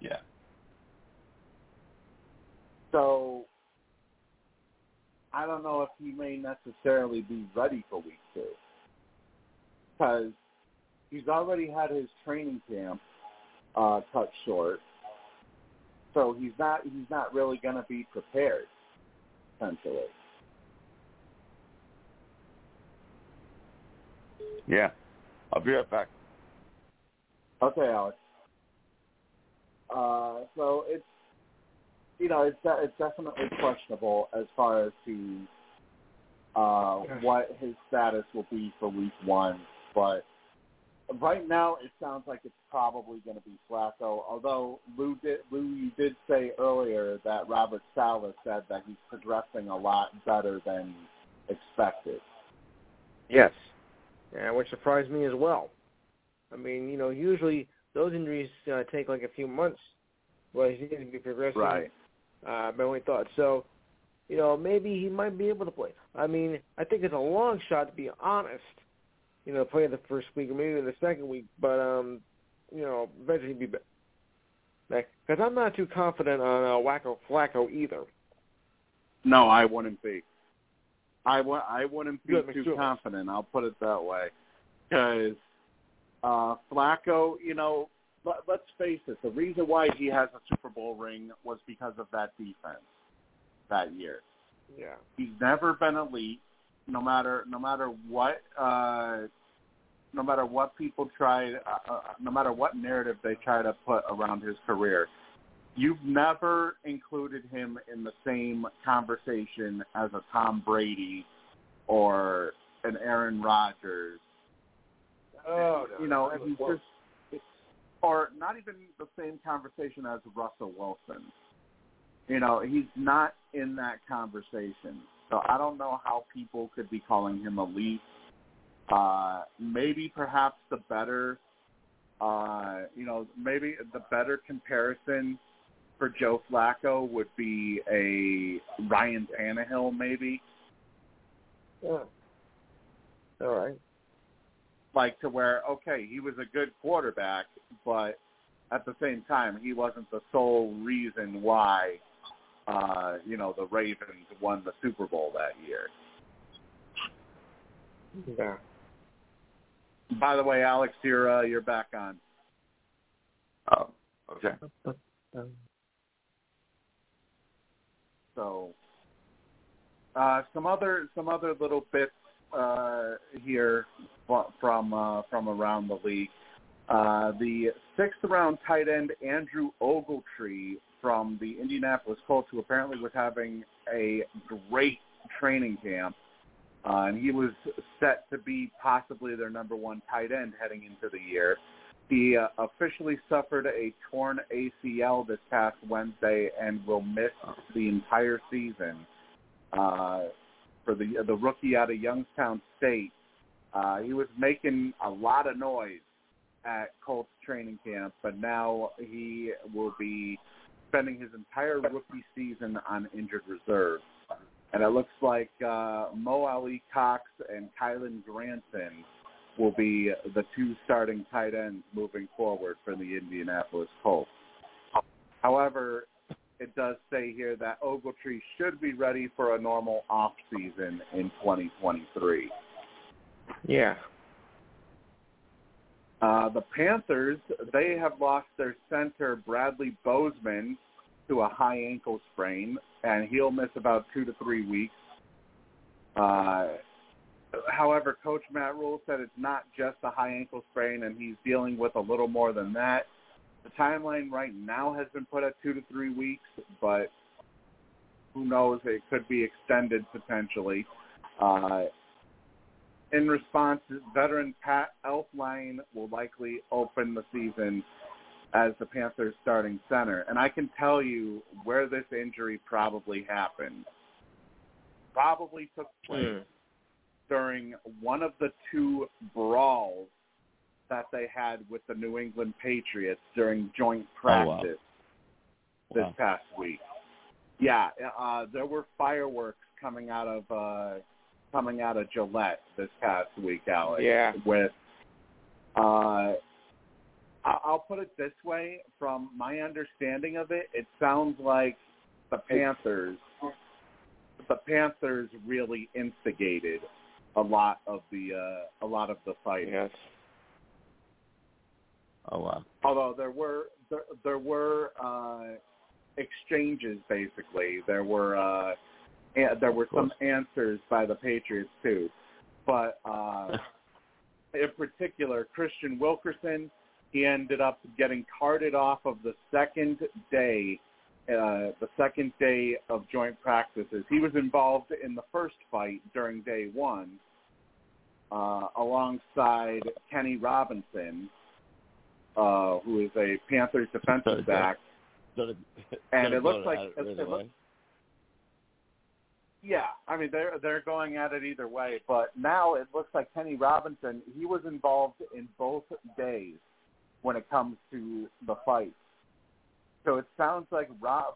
Yeah. So I don't know if he may necessarily be ready for week two because he's already had his training camp uh, cut short, so he's not he's not really going to be prepared essentially. Yeah, I'll be right back. Okay, Alex. Uh, so it's, you know, it's de- it's definitely questionable as far as to uh, what his status will be for week one. But right now, it sounds like it's probably going to be Flacco. Although Lou, did, Lou, you did say earlier that Robert Saleh said that he's progressing a lot better than expected. Yes, yeah, which surprised me as well. I mean, you know, usually. Those injuries uh, take like a few months. Well, he's going to be progressing. Right. Uh, my only thought. So, you know, maybe he might be able to play. I mean, I think it's a long shot, to be honest, you know, play in the first week or maybe in the second week. But, um, you know, eventually he'll be back. Because I'm not too confident on uh, Wacko Flacco either. No, I wouldn't be. I, w- I wouldn't be Good, too sure. confident. I'll put it that way. Because... Uh, Flacco, you know, let, let's face it. The reason why he has a Super Bowl ring was because of that defense that year. Yeah, he's never been elite, no matter no matter what uh, no matter what people tried, uh, no matter what narrative they try to put around his career. You've never included him in the same conversation as a Tom Brady or an Aaron Rodgers. Oh, you know, and he's just, it's, or not even the same conversation as Russell Wilson. You know, he's not in that conversation. So I don't know how people could be calling him elite. Uh, maybe perhaps the better, uh, you know, maybe the better comparison for Joe Flacco would be a Ryan Tannehill, maybe. Yeah. All right. Like to where, okay, he was a good quarterback, but at the same time, he wasn't the sole reason why, uh, you know, the Ravens won the Super Bowl that year. Yeah. By the way, Alex, you're uh, you're back on. Oh, okay. So, uh, some other some other little bits uh, here from uh, from around the league. Uh, the sixth round tight end Andrew Ogletree from the Indianapolis Colts, who apparently was having a great training camp, uh, and he was set to be possibly their number one tight end heading into the year. He uh, officially suffered a torn A C L this past Wednesday and will miss the entire season. Uh, for the the rookie out of Youngstown State, uh, he was making a lot of noise at Colts training camp, but now he will be spending his entire rookie season on injured reserve. And it looks like uh, Mo Ali Cox and Kylan Granson will be the two starting tight ends moving forward for the Indianapolis Colts. However, it does say here that Ogletree should be ready for a normal off season in twenty twenty-three. Yeah. Uh, the Panthers, they have lost their center, Bradley Bozeman, to a high ankle sprain, and he'll miss about two to three weeks. Uh, however, Coach Matt Rule said it's not just a high ankle sprain, and he's dealing with a little more than that. The timeline right now has been put at two to three weeks, but who knows? It could be extended potentially. Uh In response, veteran Pat Elflein will likely open the season as the Panthers' starting center. And I can tell you where this injury probably happened. Probably took place mm. during one of the two brawls that they had with the New England Patriots during joint practice oh, wow. this wow. past week. Yeah, uh, there were fireworks coming out of uh, – coming out of Gillette this past week, Alex. Yeah. With, uh, I'll put it this way, from my understanding of it, it sounds like the Panthers, the Panthers really instigated a lot of the uh, a lot of the fights. Yes. Oh wow. Although there were there, there were uh, exchanges basically. There were. Uh, Yeah, there were some answers by the Patriots, too. But uh, in particular, Christian Wilkerson, he ended up getting carted off of the second day, uh, the second day of joint practices. He was involved in the first fight during day one uh, alongside Kenny Robinson, uh, who is a Panthers defensive back. And it looks like... It, Yeah, I mean, they're, they're going at it either way, but now it looks like Kenny Robinson, he was involved in both days when it comes to the fight. So it sounds like,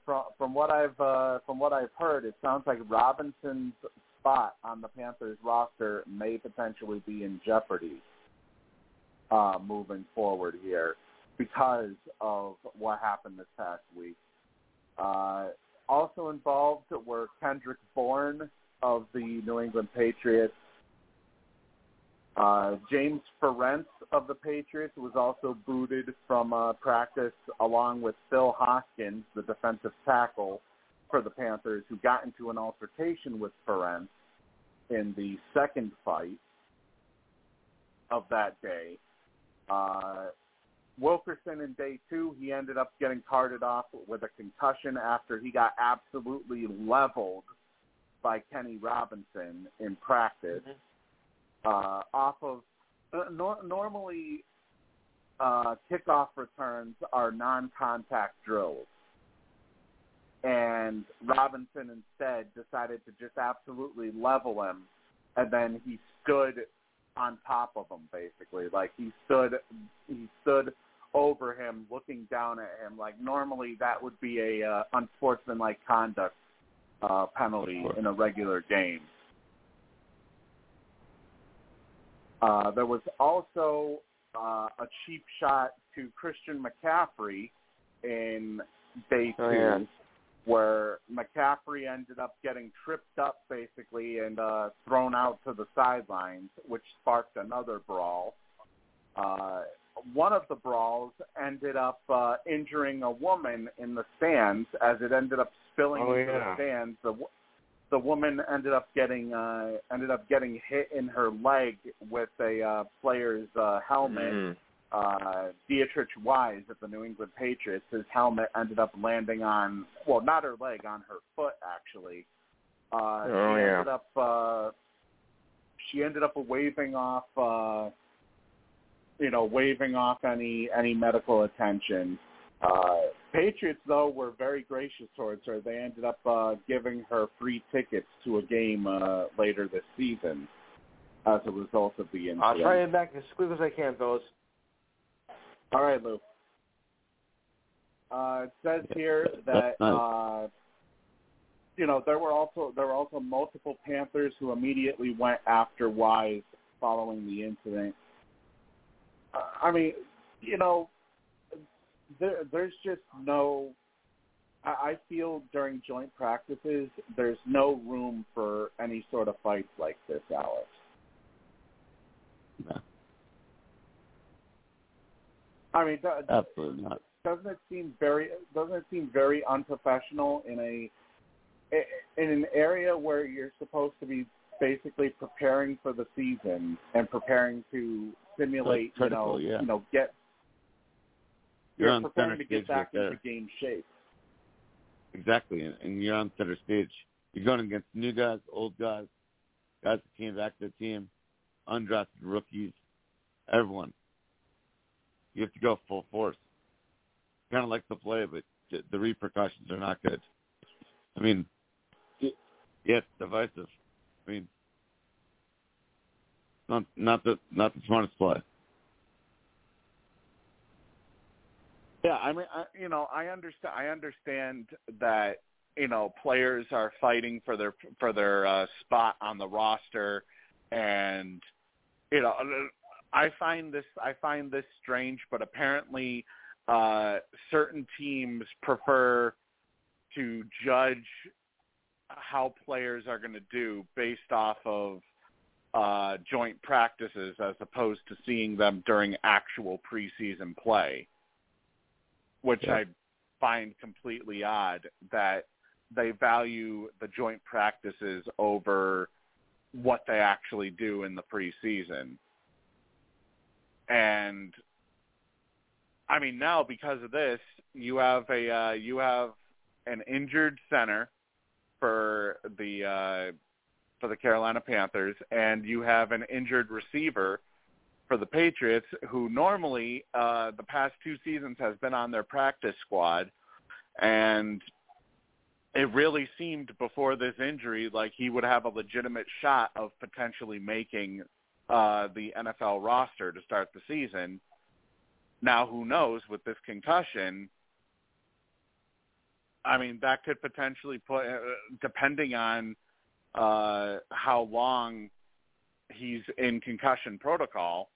from, from what I've uh, from what I've heard, it sounds like Robinson's spot on the Panthers roster may potentially be in jeopardy uh, moving forward here because of what happened this past week. Uh Also involved were Kendrick Bourne of the New England Patriots. Uh, James Ferentz of the Patriots was also booted from uh, practice, along with Phil Hoskins, the defensive tackle for the Panthers, who got into an altercation with Ferentz in the second fight of that day. Uh Wilkerson in day two, he ended up getting carted off with a concussion after he got absolutely leveled by Kenny Robinson in practice. Mm-hmm. Uh, off of uh, nor- normally, uh, kickoff returns are non-contact drills, and Robinson instead decided to just absolutely level him, and then he stood on top of him basically, like he stood, he stood. over him, looking down at him. Like normally that would be a uh, unsportsmanlike conduct uh, penalty in a regular game. Uh, there was also uh, a cheap shot to Christian McCaffrey in day two, oh, yeah. where McCaffrey ended up getting tripped up basically and uh, thrown out to the sidelines, which sparked another brawl. Uh, one of the brawls ended up uh, injuring a woman in the stands as it ended up spilling oh, into yeah. the stands. The, the woman ended up getting uh, ended up getting hit in her leg with a uh, player's uh, helmet. Mm. Uh, Beatrice Wise of the New England Patriots, his helmet ended up landing on, well, not her leg, on her foot, actually. Uh, oh, she yeah. ended up, uh, she ended up waving off, uh, you know, waving off any, any medical attention. Uh, Patriots, though, were very gracious towards her. They ended up uh, giving her free tickets to a game uh, later this season as a result of the incident. I'll try it back as quick as I can, fellas. All right, Lou. Uh, it says here that uh, you know there were also there were also multiple Panthers who immediately went after Wise following the incident. Uh, I mean, you know, there, there's just no. I, I feel during joint practices, there's no room for any sort of fights like this, Alex. No. I mean, absolutely not. Doesn't it seem very doesn't it seem very unprofessional in a in an area where you're supposed to be basically preparing for the season and preparing to simulate, you know, yeah. you know, get you're, you're on preparing to get back right into game shape. Exactly, and, and you're on center stage. You're going against new guys, old guys, guys that came back to the team, undrafted rookies, everyone. You have to go full force. Kind of like the play, but the repercussions are not good. I mean, yeah, it's divisive. I mean, not not the not the smartest play. Yeah, I mean, I, you know, I understand. I understand that you know players are fighting for their for their uh, spot on the roster, and you know. I find this I find this strange, but apparently uh, certain teams prefer to judge how players are going to do based off of uh, joint practices as opposed to seeing them during actual preseason play, which yeah. I find completely odd that they value the joint practices over what they actually do in the preseason. And I mean, now because of this, you have a uh, you have an injured center for the uh, for the Carolina Panthers, and you have an injured receiver for the Patriots, who normally uh, the past two seasons has been on their practice squad, and it really seemed before this injury like he would have a legitimate shot of potentially making Uh, the N F L roster to start the season. Now, who knows with this concussion? I mean, that could potentially put, depending on uh, how long he's in concussion protocol,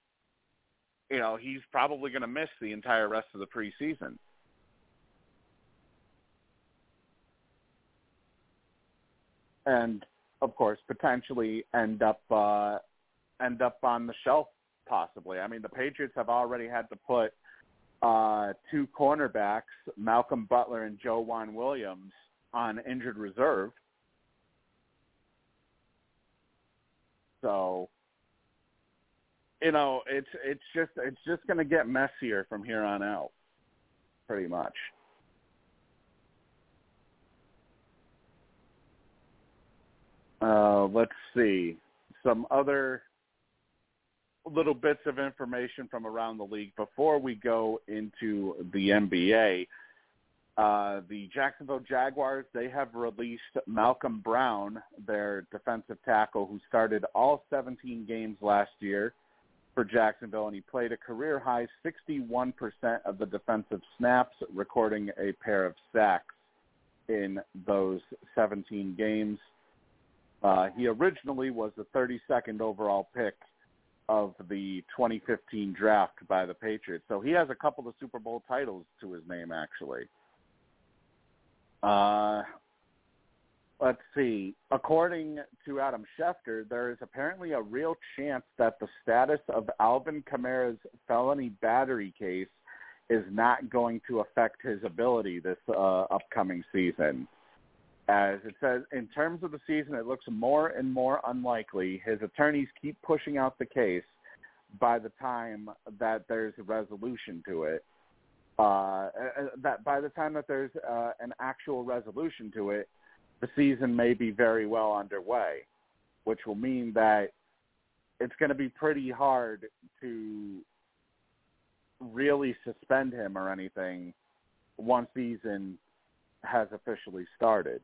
you know, he's probably going to miss the entire rest of the preseason. And, of course, potentially end up uh, end up on the shelf, possibly. I mean, the Patriots have already had to put uh, two cornerbacks, Malcolm Butler and Jowan Williams, on injured reserve. So, you know, it's it's just it's just going to get messier from here on out, pretty much. Uh, let's see. Some other little bits of information from around the league before we go into the N B A. Uh, the Jacksonville Jaguars, they have released Malcolm Brown, their defensive tackle, who started all seventeen games last year for Jacksonville, and he played a career-high sixty-one percent of the defensive snaps, recording a pair of sacks in those seventeen games. Uh, he originally was the thirty-second overall pick of the twenty fifteen draft by the Patriots. So he has a couple of Super Bowl titles to his name, actually. Uh, Let's see. According to Adam Schefter, there is apparently a real chance that the status of Alvin Kamara's felony battery case is not going to affect his ability this uh, upcoming season. As it says, in terms of the season, it looks more and more unlikely. His attorneys keep pushing out the case by the time that there's a resolution to it. Uh, that by the time that there's uh, an actual resolution to it, the season may be very well underway, which will mean that it's going to be pretty hard to really suspend him or anything once season has officially started.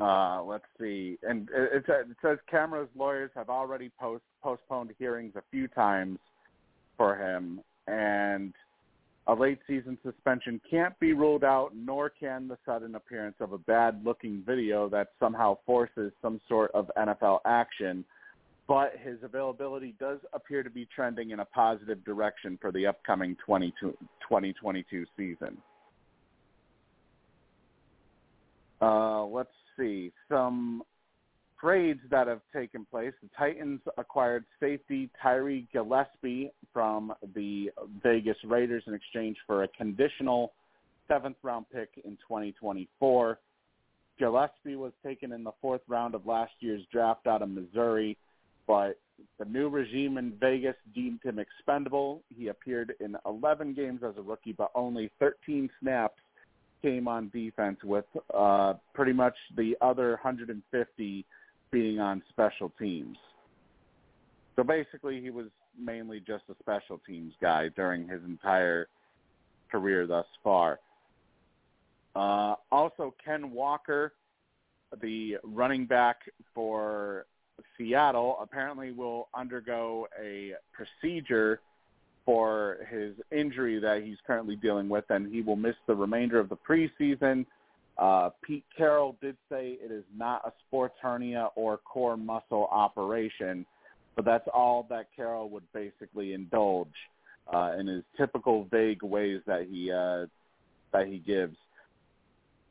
Uh, let's see. And it, it, it says Kamara's lawyers have already post, postponed hearings a few times for him, and a late-season suspension can't be ruled out, nor can the sudden appearance of a bad-looking video that somehow forces some sort of N F L action, but his availability does appear to be trending in a positive direction for the upcoming twenty twenty-two season. Uh, let's see. Some trades that have taken place. The Titans acquired safety Tyree Gillespie from the Vegas Raiders in exchange for a conditional seventh-round pick in twenty twenty-four. Gillespie was taken in the fourth round of last year's draft out of Missouri, but the new regime in Vegas deemed him expendable. He appeared in eleven games as a rookie, but only thirteen snaps came on defense, with uh, pretty much the other one hundred fifty being on special teams. So basically he was mainly just a special teams guy during his entire career thus far. Uh, also, Ken Walker, the running back for Seattle, apparently will undergo a procedure for his injury that he's currently dealing with, and he will miss the remainder of the preseason. Uh, Pete Carroll did say it is not a sports hernia or core muscle operation, but that's all that Carroll would basically indulge uh, in his typical vague ways that he uh, that he gives.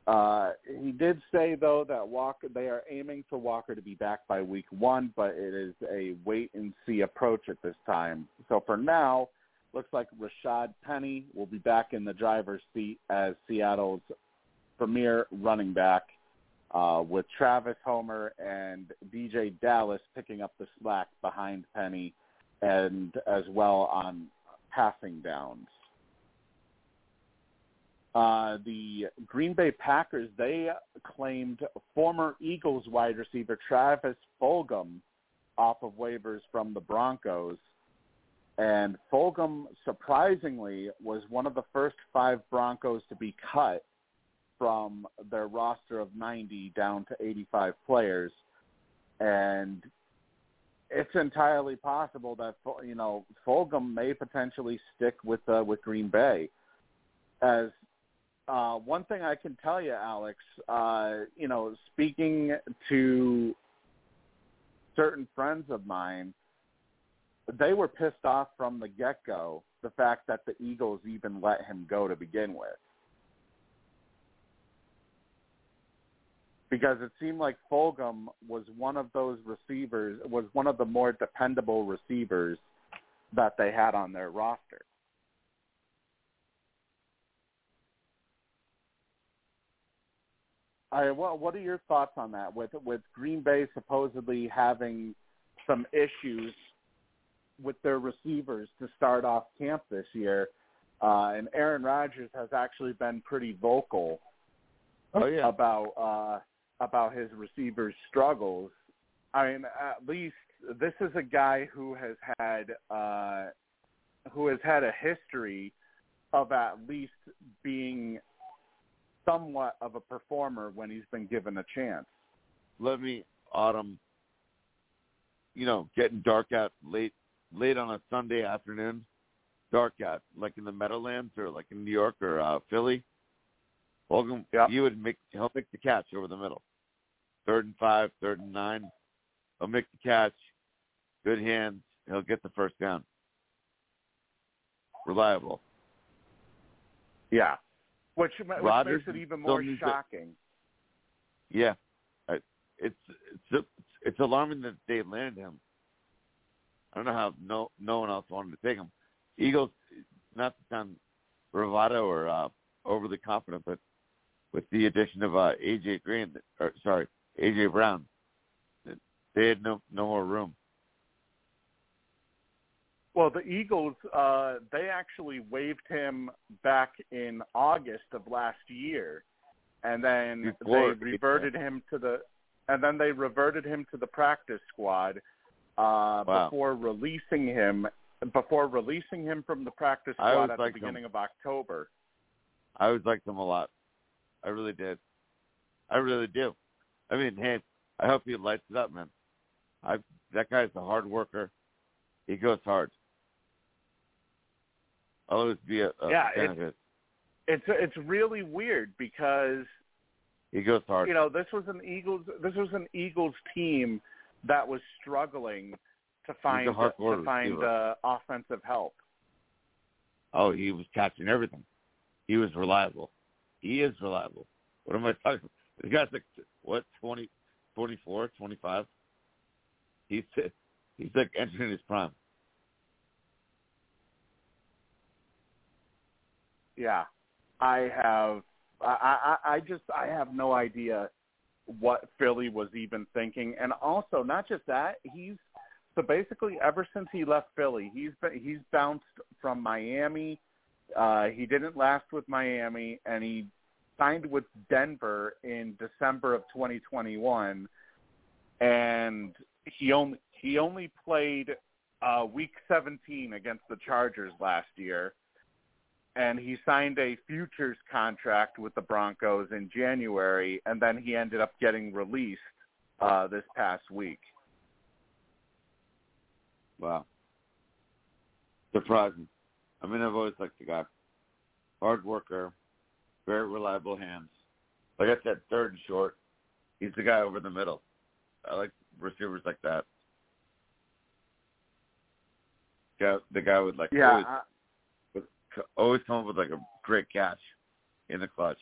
Uh, he did say, though, that Walker, they are aiming for Walker to be back by week one, but it is a wait-and-see approach at this time. So for now, looks like Rashad Penny will be back in the driver's seat as Seattle's premier running back, uh, with Travis Homer and D J Dallas picking up the slack behind Penny, and as well on passing downs. Uh, the Green Bay Packers, they claimed former Eagles wide receiver Travis Fulgham off of waivers from the Broncos. And Fulgham, surprisingly, was one of the first five Broncos to be cut from their roster of ninety down to eighty-five players. And it's entirely possible that, you know, Fulgham may potentially stick with uh, with Green Bay. As uh, one thing I can tell you, Alex, uh, you know, speaking to certain friends of mine, they were pissed off from the get-go, the fact that the Eagles even let him go to begin with. Because it seemed like Fulgham was one of those receivers, was one of the more dependable receivers that they had on their roster. I, well, what are your thoughts on that? With with Green Bay supposedly having some issues with their receivers to start off camp this year, uh, and Aaron Rodgers has actually been pretty vocal oh, yeah. about uh, about his receivers' struggles. I mean, at least this is a guy who has had uh, who has had a history of at least being somewhat of a performer when he's been given a chance. Let me, Autumn, you know, getting dark out late, late on a Sunday afternoon, dark out, like in the Meadowlands or like in New York or uh, Philly. Hogan, yep. He would make, he'll make the catch over the middle. Third and five, third and nine. He'll make the catch. Good hands. He'll get the first down. Reliable. Yeah. Which, which makes it even more shocking. Yeah, I, it's it's it's alarming that they landed him. I don't know how no no one else wanted to take him. Eagles, not to sound bravado or uh, overly confident, but with the addition of uh, A J Green, or sorry, A J Brown, they had no no more room. Well, the Eagles, uh, they actually waived him back in August of last year, and then Before, they reverted yeah. him to the, and then they reverted him to the practice squad uh, wow. before releasing him before releasing him from the practice squad at the beginning them. of October. I always liked him a lot. I really did. I really do. I mean, hey, I hope he lights it up, man. I that guy's a hard worker. He goes hard. I'll always be a, a yeah, fan it's, of his. It's it's really weird because he goes hard. You know, this was an Eagles this was an Eagles team that was struggling to find to, to find uh, offensive help. Oh, he was catching everything. He was reliable. He is reliable. What am I talking about? The guy's like what twenty, twenty-four, twenty-five. He's he's like entering his prime. Yeah, I have. I, I I just I have no idea what Philly was even thinking, and also not just that. He's so basically ever since he left Philly, he's been, he's bounced from Miami. Uh, he didn't last with Miami, and he signed with Denver in December of twenty twenty-one, and he only he only played uh, Week seventeen against the Chargers last year. And he signed a futures contract with the Broncos in January, and then he ended up getting released uh, this past week. Wow. Surprising. I mean, I've always liked the guy. Hard worker, very reliable hands. Like I said, third and short. He's the guy over the middle. I like receivers like that. The guy would like yeah, always... I- Always come up with like a great catch in the clutch.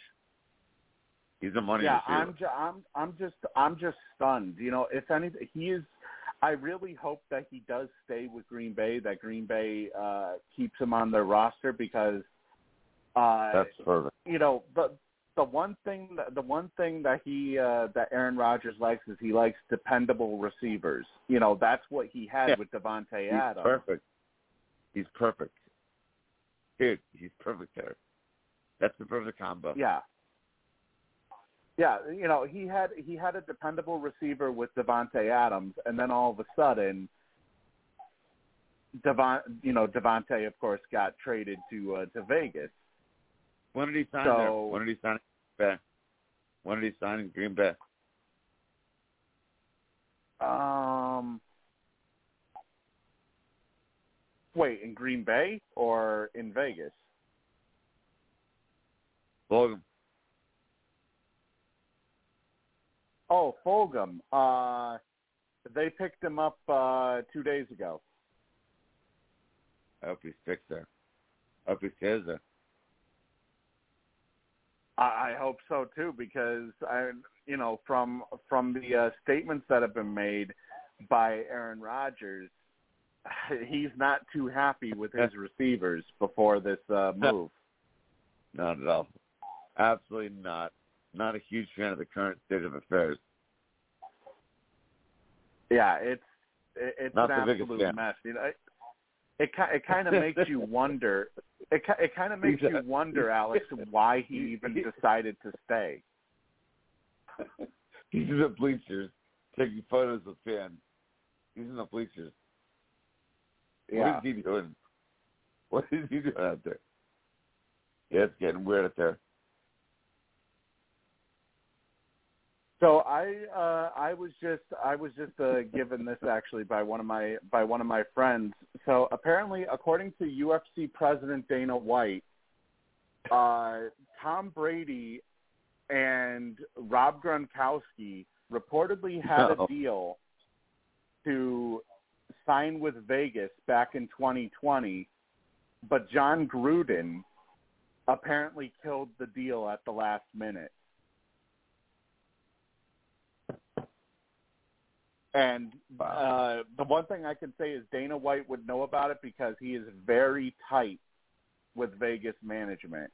He's a money receiver. Yeah, I'm, ju- I'm, I'm just, I'm just stunned. You know, if anything, he is. I really hope that he does stay with Green Bay. That Green Bay uh, keeps him on their roster because uh, that's perfect. You know, the the one thing, that, the one thing that he uh, that Aaron Rodgers likes is he likes dependable receivers. You know, that's what he had yeah. with Devontae Adams. Perfect. He's perfect. Dude, he's perfect there. That's the perfect combo. Yeah. Yeah, you know, he had he had a dependable receiver with Devontae Adams, and then all of a sudden, Devon, you know, Devontae, of course, got traded to uh, to Vegas. When did he sign so, there? When did he sign in Green Bay? When did he sign in Green Bay? Um... Wait, in Green Bay or in Vegas? Fulgham. Oh, Fulgham. Uh, they picked him up uh, two days ago. I hope he sticks there. I hope he stays there. I, I hope so, too, because, I, you know, from, from the uh, statements that have been made by Aaron Rodgers, he's not too happy with his receivers before this uh, move. Not at all. Absolutely not. Not a huge fan of the current state of affairs. Yeah, it's it's not an absolute mess. You know, it it, it kind of makes you wonder. It it kind of makes you wonder, Alex, why he even decided to stay. He's in the bleachers taking photos of fans. He's in the bleachers. Yeah. What is he doing? What is he doing out there? Yeah, it's getting weird out there. So I, uh, I was just, I was just uh, given this actually by one of my, by one of my friends. So apparently, according to U F C president Dana White, uh, Tom Brady and Rob Gronkowski reportedly had no. a deal to signed with Vegas back in twenty twenty, but John Gruden apparently killed the deal at the last minute. And wow. uh, the one thing I can say is Dana White would know about it because he is very tight with Vegas management.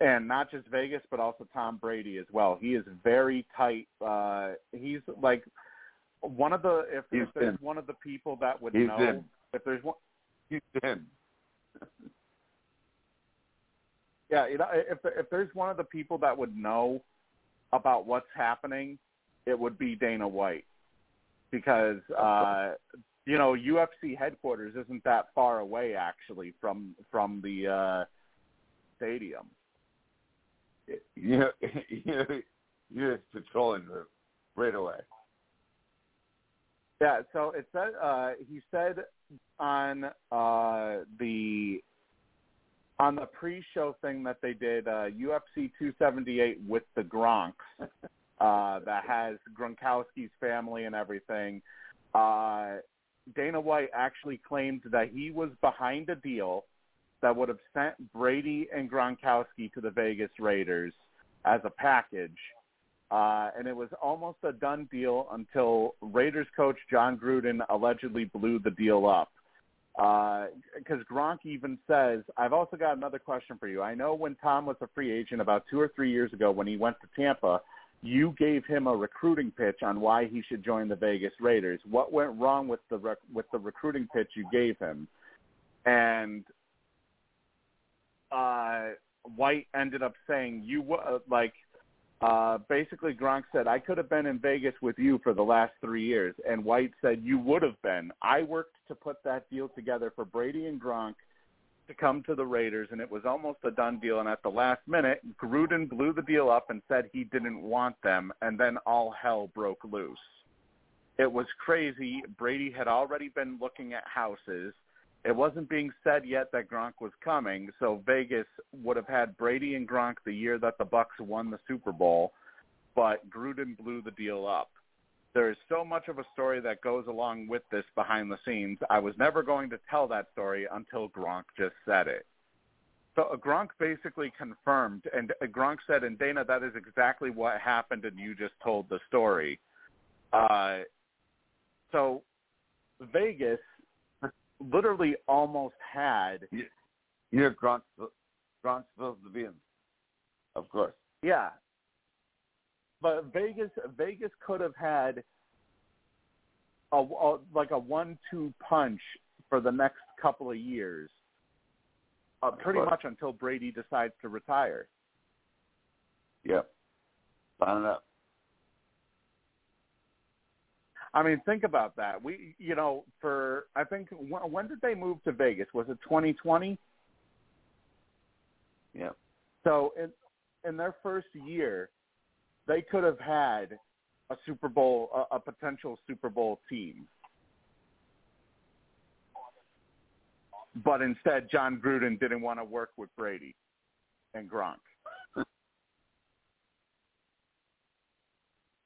And not just Vegas, but also Tom Brady as well. He is very tight. Uh, he's like one of the – if, if there's one of the people that would he's know in. If there's one – He's in. Yeah, you know, if if there's one of the people that would know about what's happening, it would be Dana White. Because, uh, you know, U F C headquarters isn't that far away, actually, from from the uh, stadium. You know, you're just patrolling the right away. Yeah, so it said, uh, he said on uh, the on the pre-show thing that they did, uh, U F C two seventy-eight with the Gronks. Uh, that has Gronkowski's family and everything. Uh, Dana White actually claimed that he was behind a deal that would have sent Brady and Gronkowski to the Vegas Raiders as a package. Uh, and it was almost a done deal until Raiders coach John Gruden allegedly blew the deal up. Because uh, Gronk even says, I've also got another question for you. I know when Tom was a free agent about two or three years ago when he went to Tampa, you gave him a recruiting pitch on why he should join the Vegas Raiders. What went wrong with the rec- with the recruiting pitch you gave him? And uh, White ended up saying, "You uh, like uh, basically Gronk said, I could have been in Vegas with you for the last three years. And White said, you would have been. I worked to put that deal together for Brady and Gronk to come to the Raiders, and it was almost a done deal. And at the last minute, Gruden blew the deal up and said he didn't want them, and then all hell broke loose. It was crazy. Brady had already been looking at houses. It wasn't being said yet that Gronk was coming, so Vegas would have had Brady and Gronk the year that the Bucks won the Super Bowl, but Gruden blew the deal up. There is so much of a story that goes along with this behind the scenes. I was never going to tell that story until Gronk just said it." So Gronk basically confirmed, and Gronk said, and Dana, that is exactly what happened, and you just told the story. Uh, so Vegas literally almost had. Yeah, yeah Gronk's, Gronk's supposed to be in, of course. Yeah. But Vegas, Vegas could have had a, a, like a one two punch for the next couple of years, uh, pretty much until Brady decides to retire. Yep. Sign it up. I mean, think about that. We, you know, for I think when, when did they move to Vegas? Was it twenty twenty? Yep. So in, in their first year, they could have had a Super Bowl, a, a potential Super Bowl team. But instead, John Gruden didn't want to work with Brady and Gronk.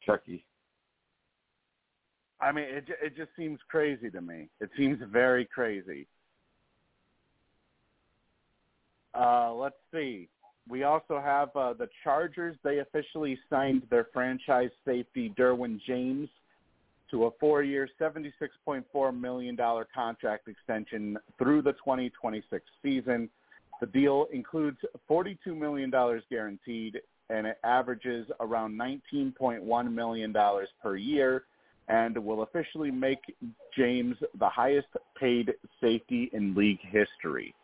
Chucky. I mean, it, it just seems crazy to me. It seems very crazy. Uh, let's see. We also have uh, the Chargers. They officially signed their franchise safety, Derwin James, to a four-year, seventy-six point four million dollars contract extension through the twenty twenty-six season. The deal includes forty-two million dollars guaranteed, and it averages around nineteen point one million dollars per year and will officially make James the highest-paid safety in league history.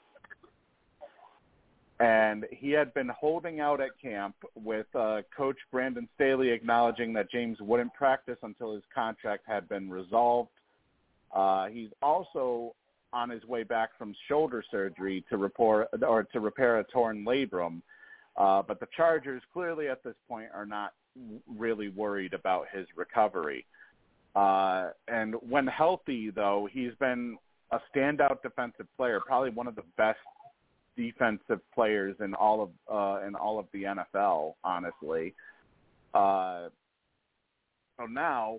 And he had been holding out at camp with uh, Coach Brandon Staley acknowledging that James wouldn't practice until his contract had been resolved. Uh, he's also on his way back from shoulder surgery to report or to repair a torn labrum. Uh, but the Chargers clearly at this point are not really worried about his recovery. Uh, and when healthy, though, he's been a standout defensive player, probably one of the best defensive players in all of uh, in all of the N F L, honestly. Uh, so now,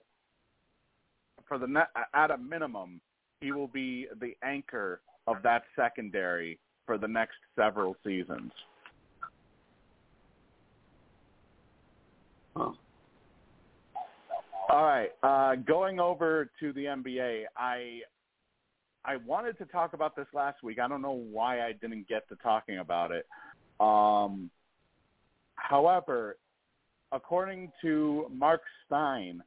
for the ne- at a minimum, he will be the anchor of that secondary for the next several seasons. Huh. All right. Uh, going over to the N B A, I I wanted to talk about this last week. I don't know why I didn't get to talking about it. Um, however, according to Mark Stein,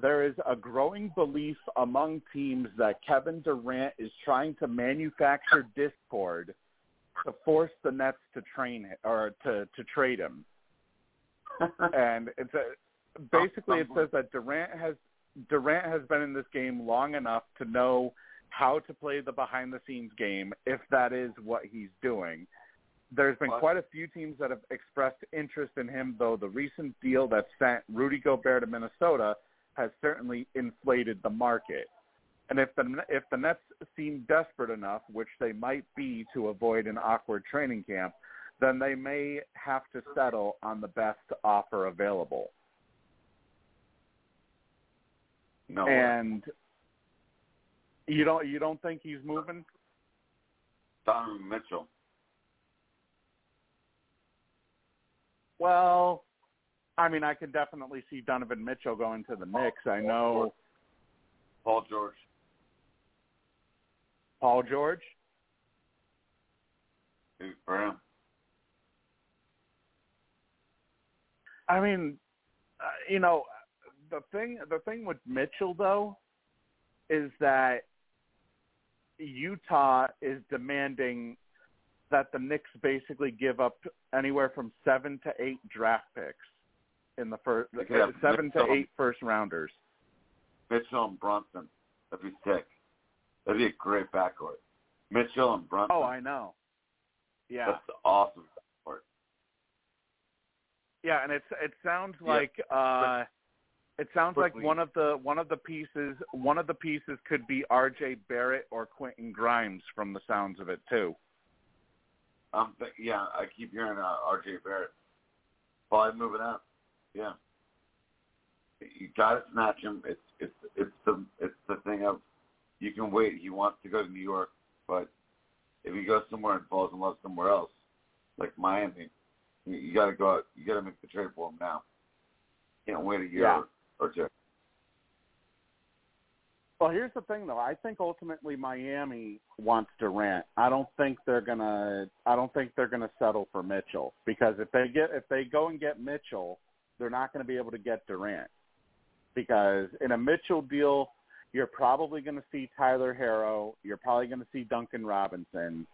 there is a growing belief among teams that Kevin Durant is trying to manufacture discord to force the Nets to train or to, to trade him. And it's a, basically it says that Durant has Durant has been in this game long enough to know how to play the behind-the-scenes game, if that is what he's doing. There's been quite a few teams that have expressed interest in him, though the recent deal that sent Rudy Gobert to Minnesota has certainly inflated the market. And if the if the Nets seem desperate enough, which they might be to avoid an awkward training camp, then they may have to settle on the best offer available. No. And you don't you don't think he's moving? Donovan Mitchell. Well, I mean, I can definitely see Donovan Mitchell going to the Knicks. I know. Paul George. Paul George? Duke Brown. I mean, uh, you know, the thing the thing with Mitchell, though, is that Utah is demanding that the Knicks basically give up anywhere from seven to eight draft picks in the first – seven Mitchell. to eight first-rounders. Mitchell and Brunson. That'd be sick. That'd be a great backcourt. Mitchell and Brunson. Oh, I know. Yeah. That's awesome backcourt. Yeah, and it's it sounds like yeah. uh, it sounds Quickly. like one of the one of the pieces one of the pieces could be R J Barrett or Quentin Grimes from the sounds of it too. Um, th- yeah, I keep hearing uh, R J Barrett. Probably moving up. Yeah. You gotta snatch him. It's it's it's the it's the thing of you can wait. He wants to go to New York, but if he goes somewhere and falls in love somewhere else, like Miami, you, you gotta go out. You gotta make the trade for him now. Can't wait a year yeah. or, or two. Well, here's the thing, though. I think ultimately Miami wants Durant. I don't think they're gonna. I don't think they're gonna settle for Mitchell because if they get if they go and get Mitchell, they're not gonna be able to get Durant. Because in a Mitchell deal, you're probably going to see Tyler Herro. You're probably going to see Duncan Robinson.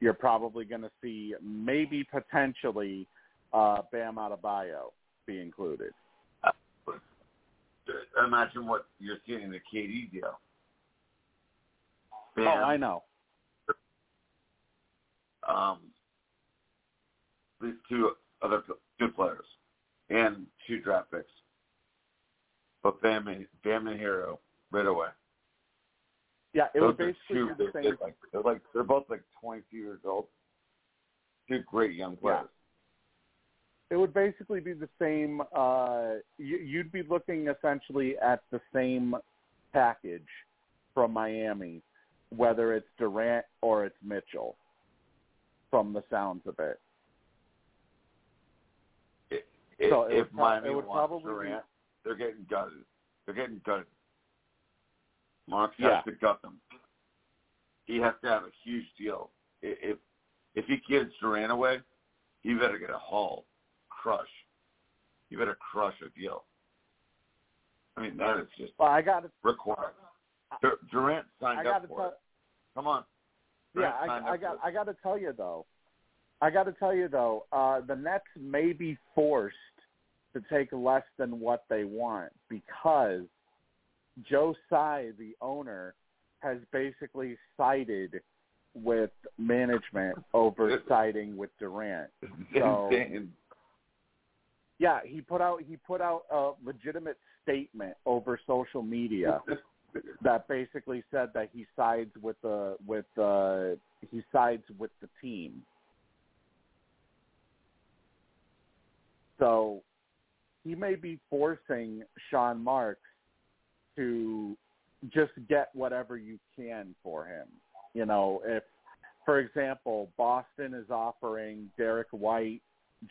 You're probably going to see maybe potentially uh, Bam Adebayo be included. Uh, imagine what you're seeing in the K D deal. Bam, oh, I know. Um, these two other good players and two draft picks. But Bam and, Bam and Herro right away. Yeah, it was basically two, the they're, same. Like, they're, like, they're both like twenty-two years old. Two great young players. Yeah. It would basically be the same. Uh, you, you'd be looking essentially at the same package from Miami, whether it's Durant or it's Mitchell, from the sounds of it. it, it so it if would, Miami it would wants probably Durant. Be, They're getting gutted. They're getting gutted. Mark yeah. has to gut them. He has to have a huge deal. If if he gives Durant away, he better get a haul, crush. You better crush a deal. I mean, that is just well, I gotta, required. Dur- Durant signed up for t- it. Come on. Durant yeah, I, I got. I got to tell you though. I got to tell you though. Uh, the Nets may be forced to take less than what they want because Joe Tsai, the owner, has basically sided with management over siding with Durant. So, yeah, he put out he put out a legitimate statement over social media that basically said that he sides with the with the he sides with the team. So he may be forcing Sean Marks to just get whatever you can for him. You know, if, for example, Boston is offering Derek White,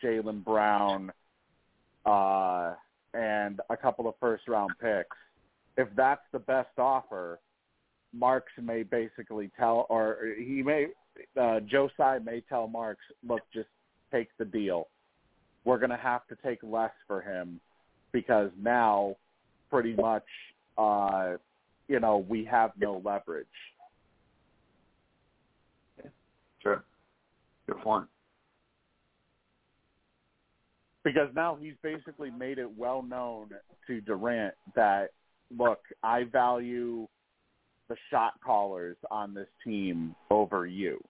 Jaylen Brown, uh, and a couple of first-round picks, if that's the best offer, Marks may basically tell, or he may, uh, Josai may tell Marks, look, just take the deal. We're going to have to take less for him because now pretty much, uh, you know, we have no leverage. Sure. Good point. Because now he's basically made it well known to Durant that, look, I value the shot callers on this team over you.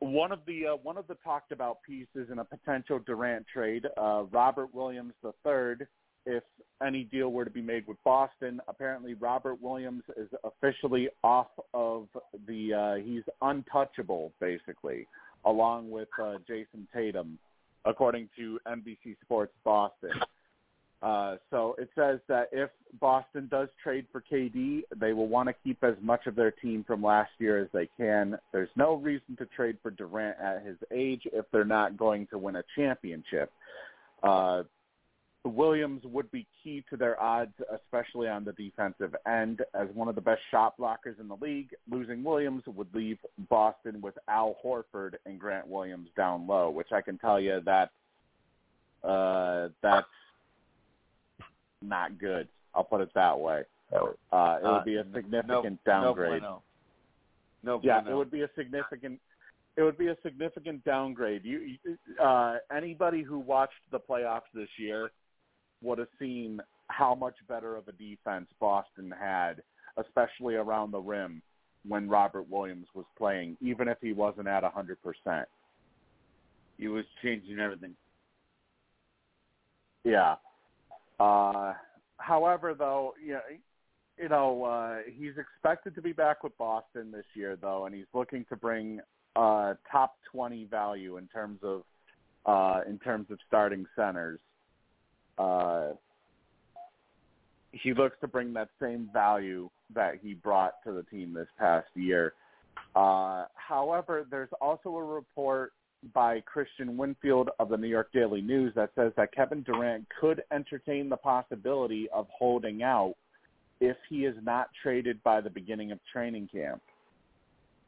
One of the uh, one of the talked about pieces in a potential Durant trade, uh, Robert Williams the third, if any deal were to be made with Boston. Apparently Robert Williams is officially off of the uh, – he's untouchable, basically, along with uh, Jason Tatum, according to N B C Sports Boston. Uh, so it says that if Boston does trade for K D, they will want to keep as much of their team from last year as they can. There's no reason to trade for Durant at his age if they're not going to win a championship. Uh, Williams would be key to their odds, especially on the defensive end. As one of the best shot blockers in the league, losing Williams would leave Boston with Al Horford and Grant Williams down low, which I can tell you that uh, that's not good. I'll put it that way. Uh, it would be a significant uh, no, downgrade. No, no, yeah, no. It would be a significant. It would be a significant downgrade. You, uh, anybody who watched the playoffs this year would have seen how much better of a defense Boston had, especially around the rim, when Robert Williams was playing, even if he wasn't at one hundred percent. He was changing everything. Yeah. Uh, however, though, you know, you know uh, he's expected to be back with Boston this year, though, and he's looking to bring uh, top twenty value in terms of uh, in terms of starting centers. Uh, he looks to bring that same value that he brought to the team this past year. Uh, however, there's also a report by Christian Winfield of the New York Daily News that says that Kevin Durant could entertain the possibility of holding out if he is not traded by the beginning of training camp.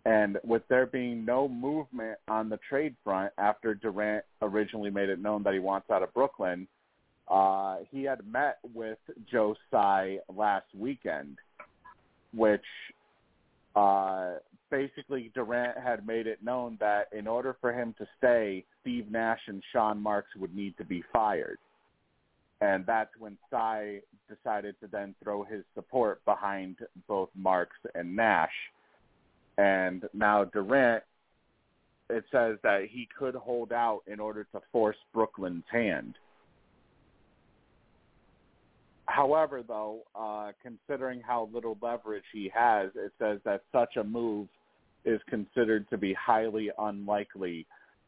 And with there being no movement on the trade front after Durant originally made it known that he wants out of Brooklyn, uh, he had met with Josai last weekend, which uh, basically Durant had made it known that in order for him to stay, Steve Nash and Sean Marks would need to be fired. And that's when Tsai decided to then throw his support behind both Marks and Nash. And now Durant, it says that he could hold out in order to force Brooklyn's hand. However, though, uh, considering how little leverage he has, it says that such a move is considered to be highly unlikely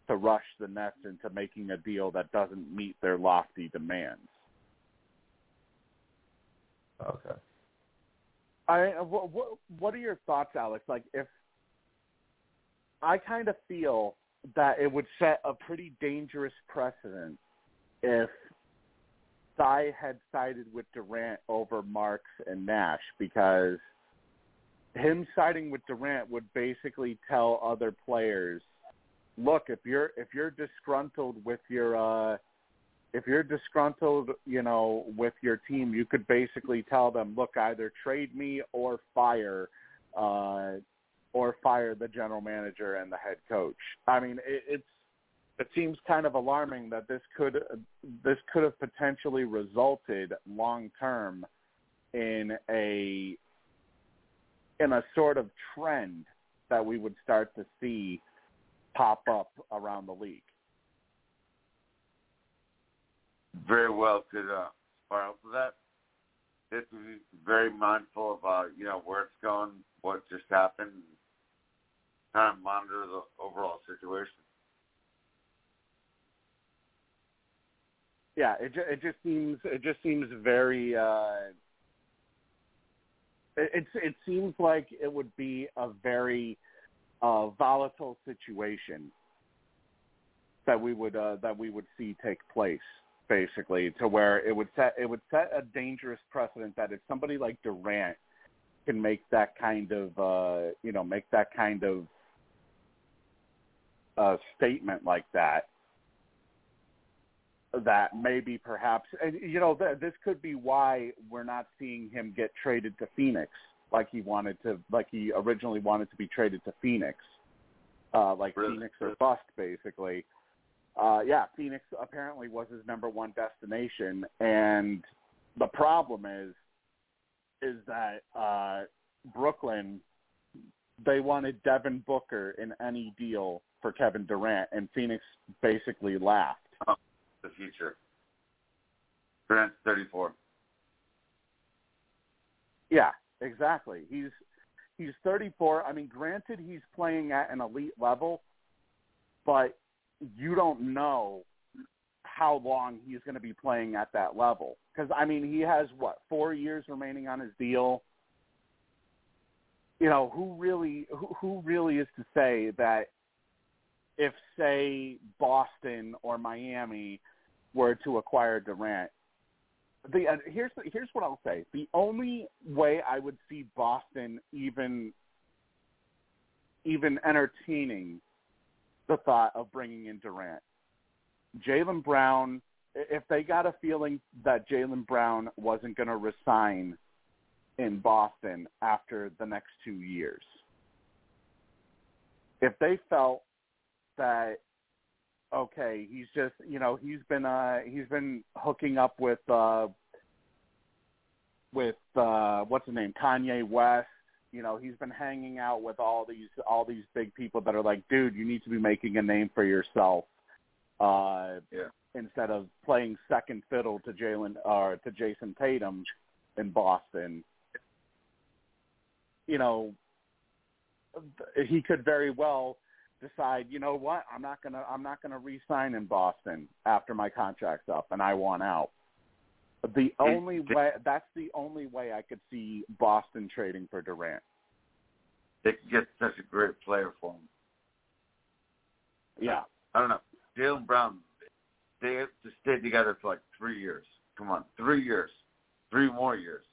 to rush the Nets into making a deal that doesn't meet their lofty demands. Okay. I what, what are your thoughts, Alex? Like, if I kind of feel that it would set a pretty dangerous precedent if Tsai had sided with Durant over Marks and Nash, because him siding with Durant would basically tell other players, look, if you're if you're disgruntled with your uh, if you're disgruntled, you know, with your team, you could basically tell them, look, either trade me or fire uh, or fire the general manager and the head coach. I mean, it, it's It seems kind of alarming that this could this could have potentially resulted long term in a in a sort of trend that we would start to see pop up around the league. Very well could uh, spiral to that. Just be very mindful of uh, you know where it's going, what just happened, kind of monitor the overall situation. Yeah, it it just seems it just seems very. Uh, it it seems like it would be a very uh, volatile situation that we would uh, that we would see take place, basically, to where it would set it would set a dangerous precedent that if somebody like Durant can make that kind of uh, you know make that kind of uh, statement like that, that maybe perhaps you know th- this could be why we're not seeing him get traded to Phoenix like he wanted to, like he originally wanted to be traded to Phoenix. Uh, like really? Phoenix or bust, basically. Uh, yeah, Phoenix apparently was his number one destination, and the problem is, is that uh, Brooklyn, they wanted Devin Booker in any deal for Kevin Durant, and Phoenix basically laughed. Oh, the future. Durant's thirty-four. Yeah, exactly. He's. He's thirty-four. I mean, granted, he's playing at an elite level, but you don't know how long he's going to be playing at that level. Because, I mean, he has, what, four years remaining on his deal? You know, who really, who, who really is to say that if, say, Boston or Miami were to acquire Durant, The, uh, here's here's what I'll say. The only way I would see Boston even even entertaining the thought of bringing in Durant, Jaylen Brown, if they got a feeling that Jaylen Brown wasn't going to resign in Boston after the next two years, if they felt that, okay, he's just, you know, he's been uh, he's been hooking up with uh, with uh, what's his name, Kanye West. You know, he's been hanging out with all these all these big people that are like, dude, you need to be making a name for yourself uh, yeah. instead of playing second fiddle to Jaylen or uh, to Jason Tatum in Boston. You know, he could very well decide, you know what, I'm not gonna I'm not gonna re-sign in Boston after my contract's up, and I want out. The only way that's the only way I could see Boston trading for Durant. They could get such a great player for him. Yeah, I don't know. Jaylen Brown, they have to stay together for like three years. Come on, three years, three more years.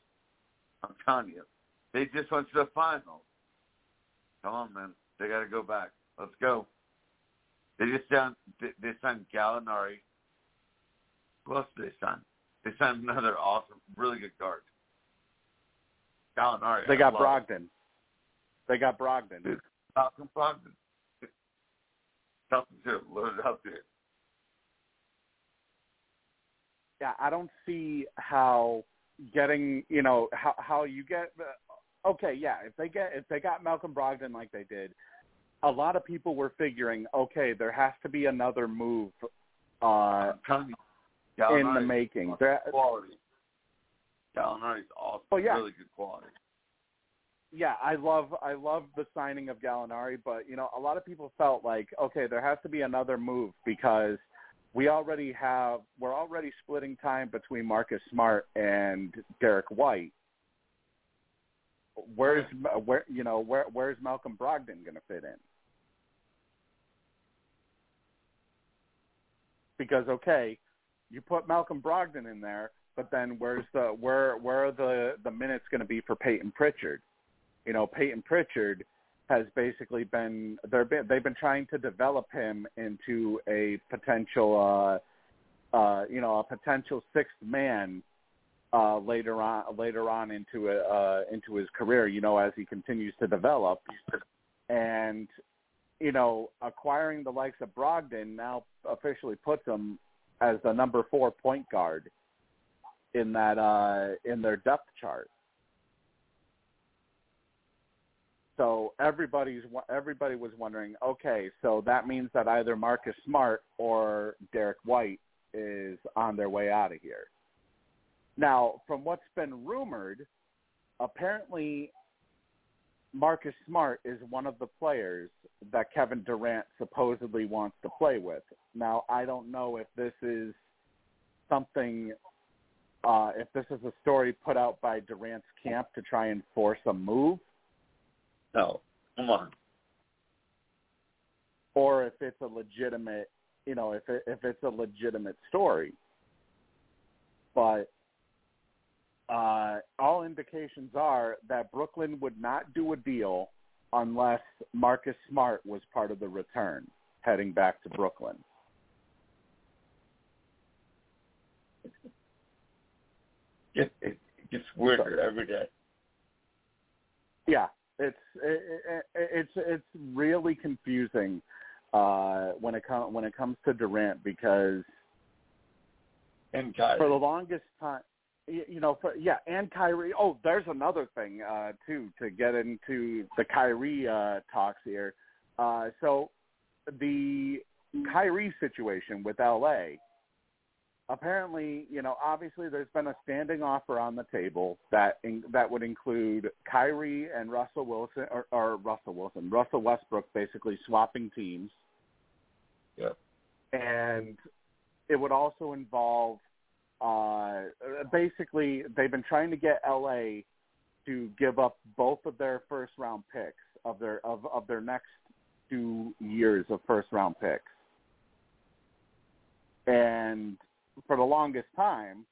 I'm telling you, they just went to the finals. Come on, man, they got to go back. Let's go. They just signed, they signed Gallinari. Who else did they sign? They signed another awesome, really good guard. Gallinari. They got Brogdon. Him. They got Brogdon. Dude, Malcolm Brogdon. Something to load it up there. Yeah, I don't see how getting, you know, how how you get. Okay, yeah, if they get if they got Malcolm Brogdon like they did, a lot of people were figuring, okay, there has to be another move uh, you, in the making. There, quality. Gallinari's awesome. Oh, yeah. Really good quality. Yeah, I love I love the signing of Gallinari, but you know, a lot of people felt like, okay, there has to be another move because we already have we're already splitting time between Marcus Smart and Derek White. Where's where you know where where's Malcolm Brogdon going to fit in? Because okay, you put Malcolm Brogdon in there, but then where's the where where are the, the minutes going to be for Peyton Pritchard? You know, Peyton Pritchard has basically been they've been they've been trying to develop him into a potential uh, uh, you know a potential sixth man uh, later on later on into a, uh, into his career. You know, as he continues to develop, and you know, acquiring the likes of Brogdon now officially puts him as the number four point guard in that uh, in their depth chart. So everybody's everybody was wondering, okay, so that means that either Marcus Smart or Derek White is on their way out of here. Now, from what's been rumored, apparently Marcus Smart is one of the players that Kevin Durant supposedly wants to play with. Now, I don't know if this is something, uh, if this is a story put out by Durant's camp to try and force a move. No, come on. Or if it's a legitimate you know, if it, if it's a legitimate story. But uh, all indications are that Brooklyn would not do a deal unless Marcus Smart was part of the return heading back to Brooklyn. It, it gets weirder so, every day. Yeah, it's it, it, it's it's really confusing uh, when it com- when it comes to Durant because and Kyrie. for the longest time, you know, for, yeah, and Kyrie. Oh, there's another thing uh, too to get into the Kyrie uh, talks here. Uh, so the Kyrie situation with L A. Apparently, you know, obviously there's been a standing offer on the table that in, that would include Kyrie and Russell Wilson, or, or Russell Wilson, Russell Westbrook basically swapping teams. Yeah. And it would also involve, uh, basically they've been trying to get L A to give up both of their first round picks of their of, of their next two years of first round picks. And for the longest time,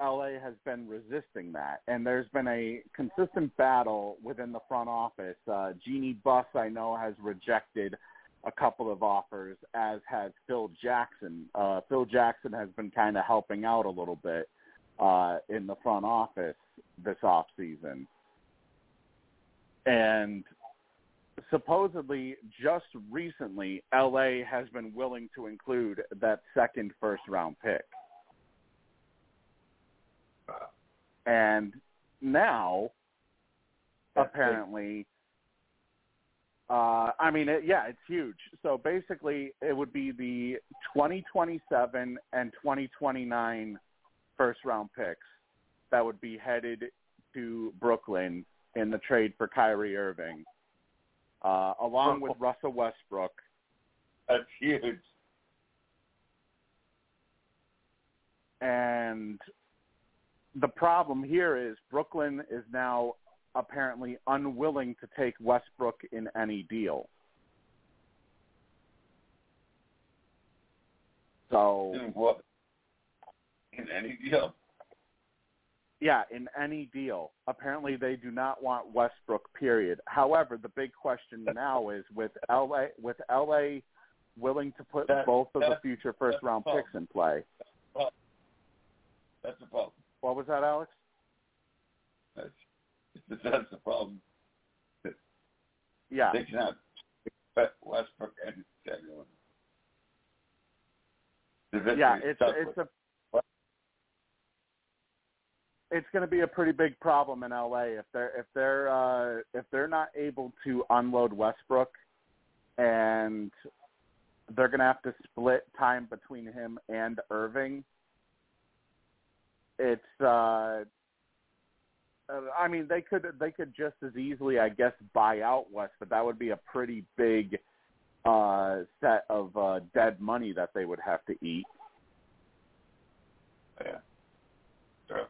L A has been resisting that. And there's been a consistent battle within the front office. Uh, Jeannie Buss, I know, has rejected a couple of offers, as has Phil Jackson. Uh, Phil Jackson has been kind of helping out a little bit uh, in the front office this offseason. And supposedly, just recently, L A has been willing to include that second first-round pick. And now, apparently, uh, I mean, it, yeah, it's huge. So basically, it would be the twenty twenty-seven and twenty twenty-nine first-round picks that would be headed to Brooklyn in the trade for Kyrie Irving, uh, along with Russell Westbrook. That's huge. And the problem here is Brooklyn is now apparently unwilling to take Westbrook in any deal. So in what? In any deal? Yeah, in any deal. Apparently they do not want Westbrook, period. However, the big question now is with L A with L A willing to put that, both of the future first round picks in play. That's a problem. What was that, Alex? That's, that's the problem. Yeah. They cannot expect Westbrook and anyone. Yeah, it's it's a what? It's going to be a pretty big problem in L A if they're if they're uh, if they're not able to unload Westbrook, and they're going to have to split time between him and Irving. It's, uh, I mean, they could they could just as easily, I guess, buy out West, but that would be a pretty big uh, set of uh, dead money that they would have to eat. Yeah. Sure.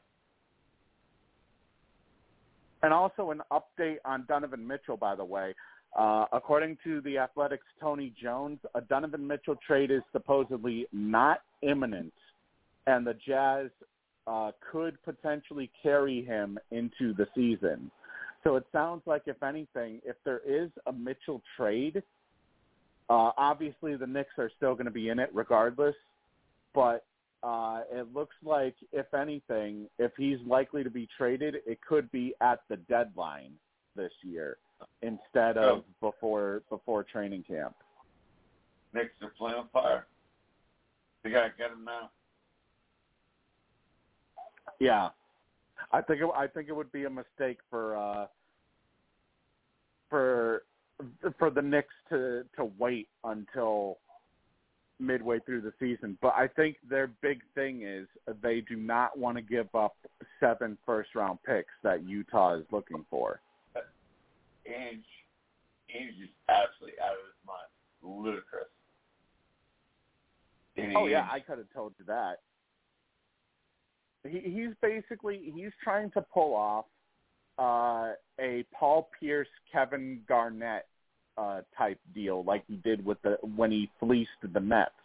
And also an update on Donovan Mitchell, by the way. Uh, according to The Athletic's Tony Jones, a Donovan Mitchell trade is supposedly not imminent, and the Jazz Uh, could potentially carry him into the season. So it sounds like, if anything, if there is a Mitchell trade, uh, obviously the Knicks are still going to be in it regardless, but uh, it looks like, if anything, if he's likely to be traded, it could be at the deadline this year instead of oh. before before training camp. Knicks are playing on fire. They got to get him now. Yeah, I think it, I think it would be a mistake for uh, for for the Knicks to, to wait until midway through the season. But I think their big thing is they do not want to give up seven first round picks that Utah is looking for. And he's just absolutely out of his mind, ludicrous. And oh yeah, I could have told you that. He, he's basically he's trying to pull off uh, a Paul Pierce, Kevin Garnett uh, type deal, like he did with the when he fleeced the Nets.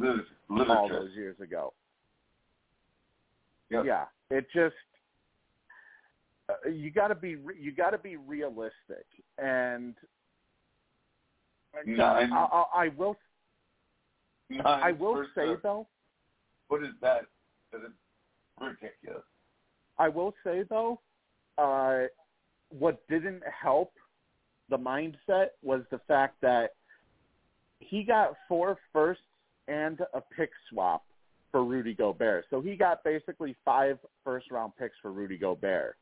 literature, literature. all those years ago. Yep. Yeah, it just uh, you got to be you got to be realistic, and no, I, I, I will. I will say of, though. What is that? That is ridiculous. I will say though, uh, what didn't help the mindset was the fact that he got four firsts and a pick swap for Rudy Gobert. So he got basically five first-round picks for Rudy Gobert.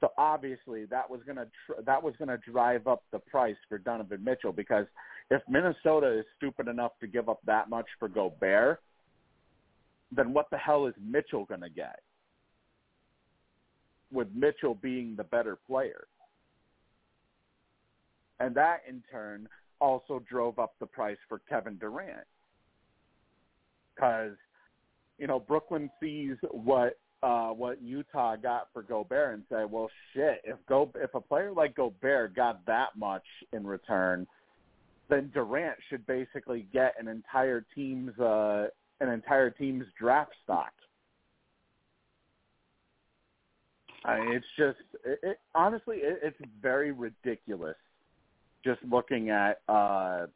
So obviously that was going to tr- that was going to drive up the price for Donovan Mitchell, because if Minnesota is stupid enough to give up that much for Gobert, then what the hell is Mitchell going to get? With Mitchell being the better player. And that in turn also drove up the price for Kevin Durant. Because, you know, Brooklyn sees what uh, what Utah got for Gobert and say, well, shit, if Go if a player like Gobert got that much in return, then Durant should basically get an entire team's uh, an entire team's draft stock. I mean, it's just it, it, honestly, it, it's very ridiculous. Just looking at uh,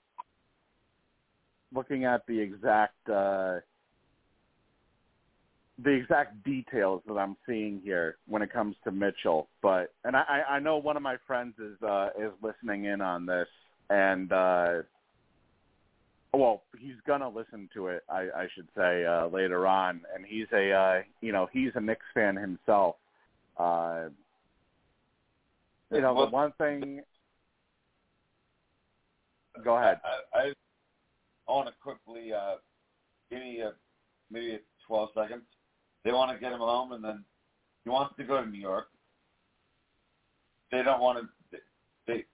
looking at the exact. Uh, the exact details that I'm seeing here when it comes to Mitchell, but, and I, I know one of my friends is, uh, is listening in on this, and, uh, well, he's going to listen to it, I, I should say, uh, later on. And he's a, uh, you know, he's a Knicks fan himself. Uh, you know, well, the one thing, go ahead. I, I, I want to quickly, uh, give me a, maybe a twelve seconds. They want to get him home, and then he wants to go to New York. They don't want to. They,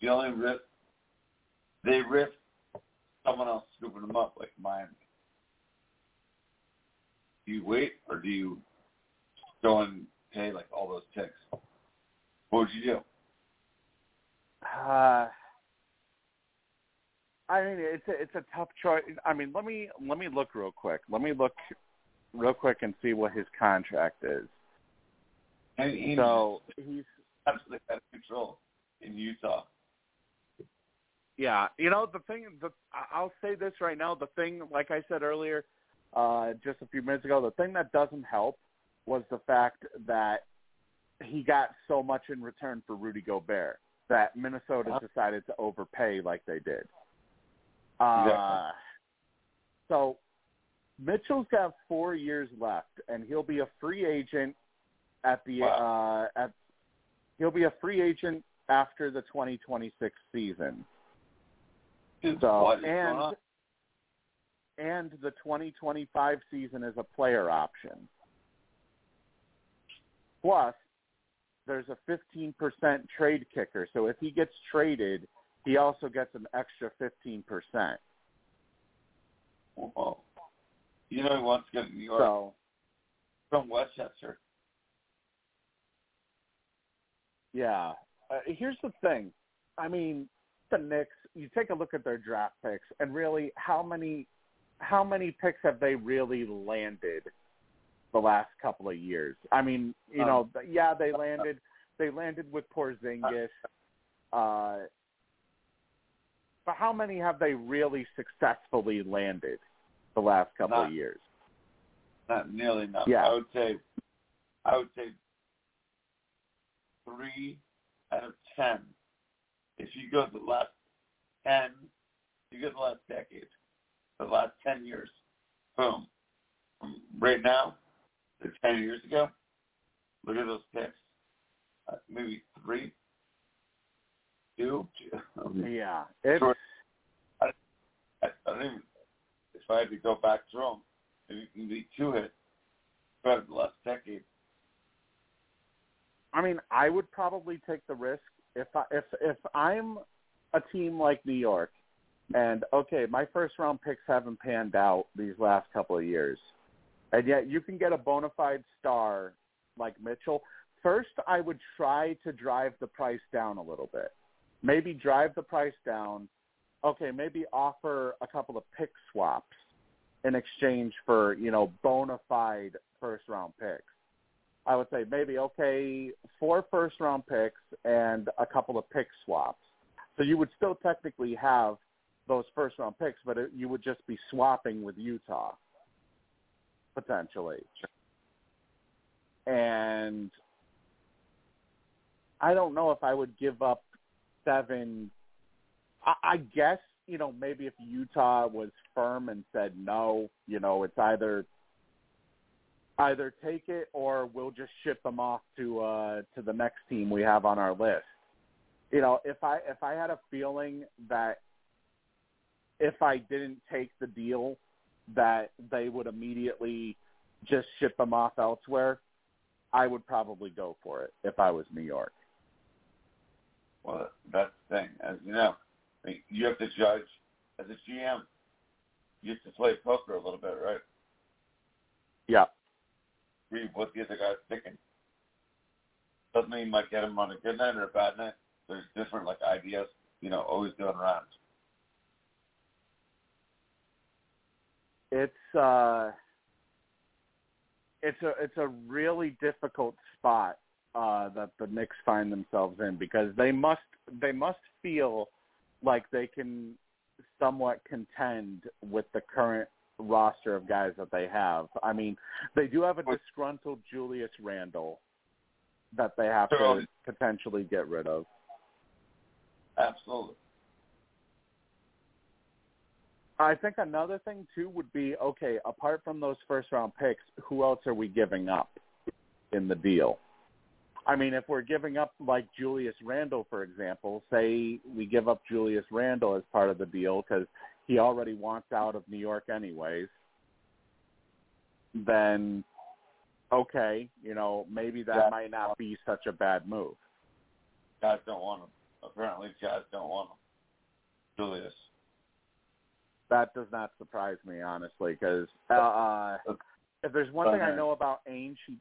they only risk. They risk someone else scooping him up, like Miami. Do you wait, or do you go and pay like all those ticks? What would you do? Uh, I mean, it's a, it's a tough choice. I mean, let me let me look real quick. Let me look. real quick and see what his contract is. And he's so he's absolutely out of control in Utah. Yeah, you know, the thing, the, I'll say this right now, the thing, like I said earlier, uh, just a few minutes ago, the thing that doesn't help was the fact that he got so much in return for Rudy Gobert that Minnesota huh? decided to overpay like they did. Uh, exactly. So Mitchell's got four years left, and he'll be a free agent at the wow. uh, at he'll be a free agent after the twenty twenty-six season. Dude, so and and the twenty twenty-five season is a player option. Plus, there's a fifteen percent trade kicker. So if he gets traded, he also gets an extra fifteen percent. Whoa. You know he wants to go to New York. So, from Westchester. Yeah. Uh, here's the thing. I mean, the Knicks, you take a look at their draft picks, and really, how many how many picks have they really landed the last couple of years? I mean, you um, know, yeah, they landed they landed with Porzingis. Uh, but how many have they really successfully landed the last couple not, of years? Not nearly enough. Yeah. I would say I would say three out of ten. If you go to the last ten, you go to the last decade, the last ten years, boom. From right now, to ten years ago, look at those picks. Uh, maybe three, two. two. Yeah. It's... I, I, I don't even... If I had to go back to Rome, maybe you can be two hits for the last decade. I mean, I would probably take the risk if I, if if I'm a team like New York, and okay, my first round picks haven't panned out these last couple of years, and yet you can get a bona fide star like Mitchell. First, I would try to drive the price down a little bit. Maybe drive the price down. Okay, maybe offer a couple of pick swaps in exchange for, you know, bona fide first-round picks. I would say maybe, okay, four first-round picks and a couple of pick swaps. So you would still technically have those first-round picks, but it, you would just be swapping with Utah, potentially. And I don't know if I would give up seven. I, I guess, you know, maybe if Utah was firm and said no, you know, it's either either take it or we'll just ship them off to uh, to the next team we have on our list. You know, if I if I had a feeling that if I didn't take the deal that they would immediately just ship them off elsewhere, I would probably go for it if I was New York. Well, that's the thing. As you know, I mean, you have to judge, as a G M, you have to play poker a little bit, right? Yeah. Read what the other guy's thinking. Doesn't mean you might get him on a good night or a bad night. There's different, like, ideas, you know, always going around. It's, uh... It's a it's a really difficult spot uh, that the Knicks find themselves in, because they must they must feel like they can somewhat contend with the current roster of guys that they have. I mean, they do have a disgruntled Julius Randle that they have to potentially get rid of. Absolutely. I think another thing, too, would be, okay, apart from those first-round picks, who else are we giving up in the deal? I mean, if we're giving up, like, Julius Randle, for example, say we give up Julius Randle as part of the deal because he already wants out of New York anyways, then, okay, you know, maybe that Jazz might not be such a bad move. Jazz don't want him. Apparently, Jazz don't want him. Julius. That does not surprise me, honestly, because uh, if there's one thing I know about Ainge, he,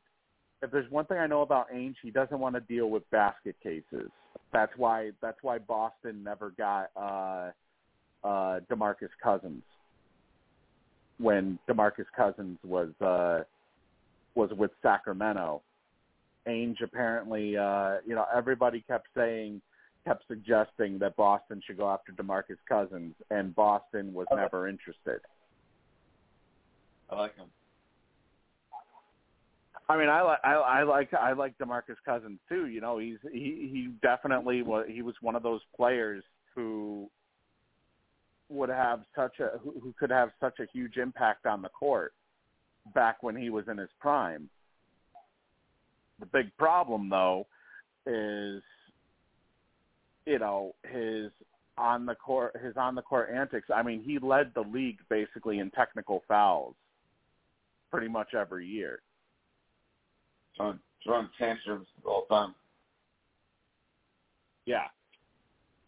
if there's one thing I know about Ainge, he doesn't want to deal with basket cases. That's why that's why Boston never got uh, uh, DeMarcus Cousins when DeMarcus Cousins was uh, was with Sacramento. Ainge apparently, uh, you know, everybody kept saying. kept suggesting that Boston should go after DeMarcus Cousins, and Boston was like never him. interested. I like him. I mean, I like I, I like I like DeMarcus Cousins too. You know, he's he he definitely was he was one of those players who would have such a who, who could have such a huge impact on the court back when he was in his prime. The big problem, though, is, you know, his on the court, his on the court antics. I mean, he led the league basically in technical fouls, pretty much every year. Throwing, throwing tantrums all the time. Yeah,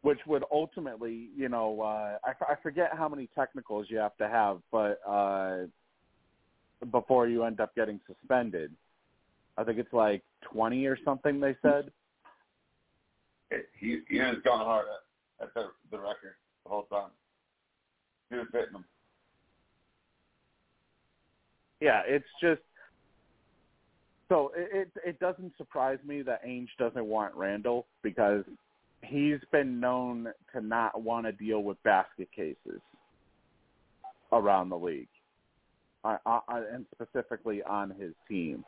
which would ultimately, you know, uh, I, I forget how many technicals you have to have, but uh, before you end up getting suspended, I think it's like twenty or something they said. He he was going hard at, at the, the record the whole time. He was hitting them. Yeah, it's just so it, it it doesn't surprise me that Ainge doesn't want Randall, because he's been known to not want to deal with basket cases around the league, I, I, and specifically on his team.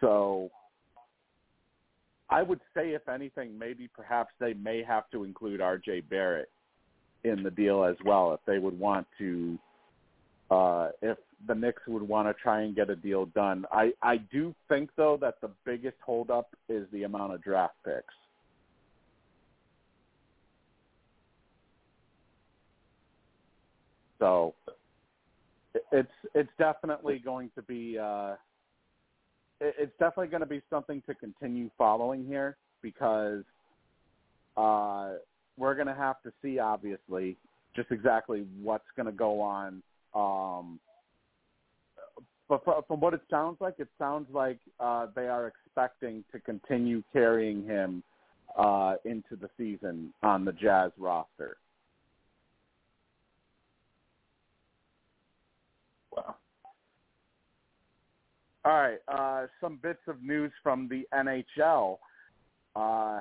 So. I would say, if anything, maybe perhaps they may have to include R J Barrett in the deal as well if they would want to, uh, if the Knicks would want to try and get a deal done. I, I do think, though, that the biggest holdup is the amount of draft picks. So it's it's definitely going to be uh, – It's definitely going to be something to continue following here, because uh, we're going to have to see, obviously, just exactly what's going to go on. Um, but from what it sounds like, it sounds like uh, they are expecting to continue carrying him uh, into the season on the Jazz roster. All right, uh, some bits of news from the N H L. Uh,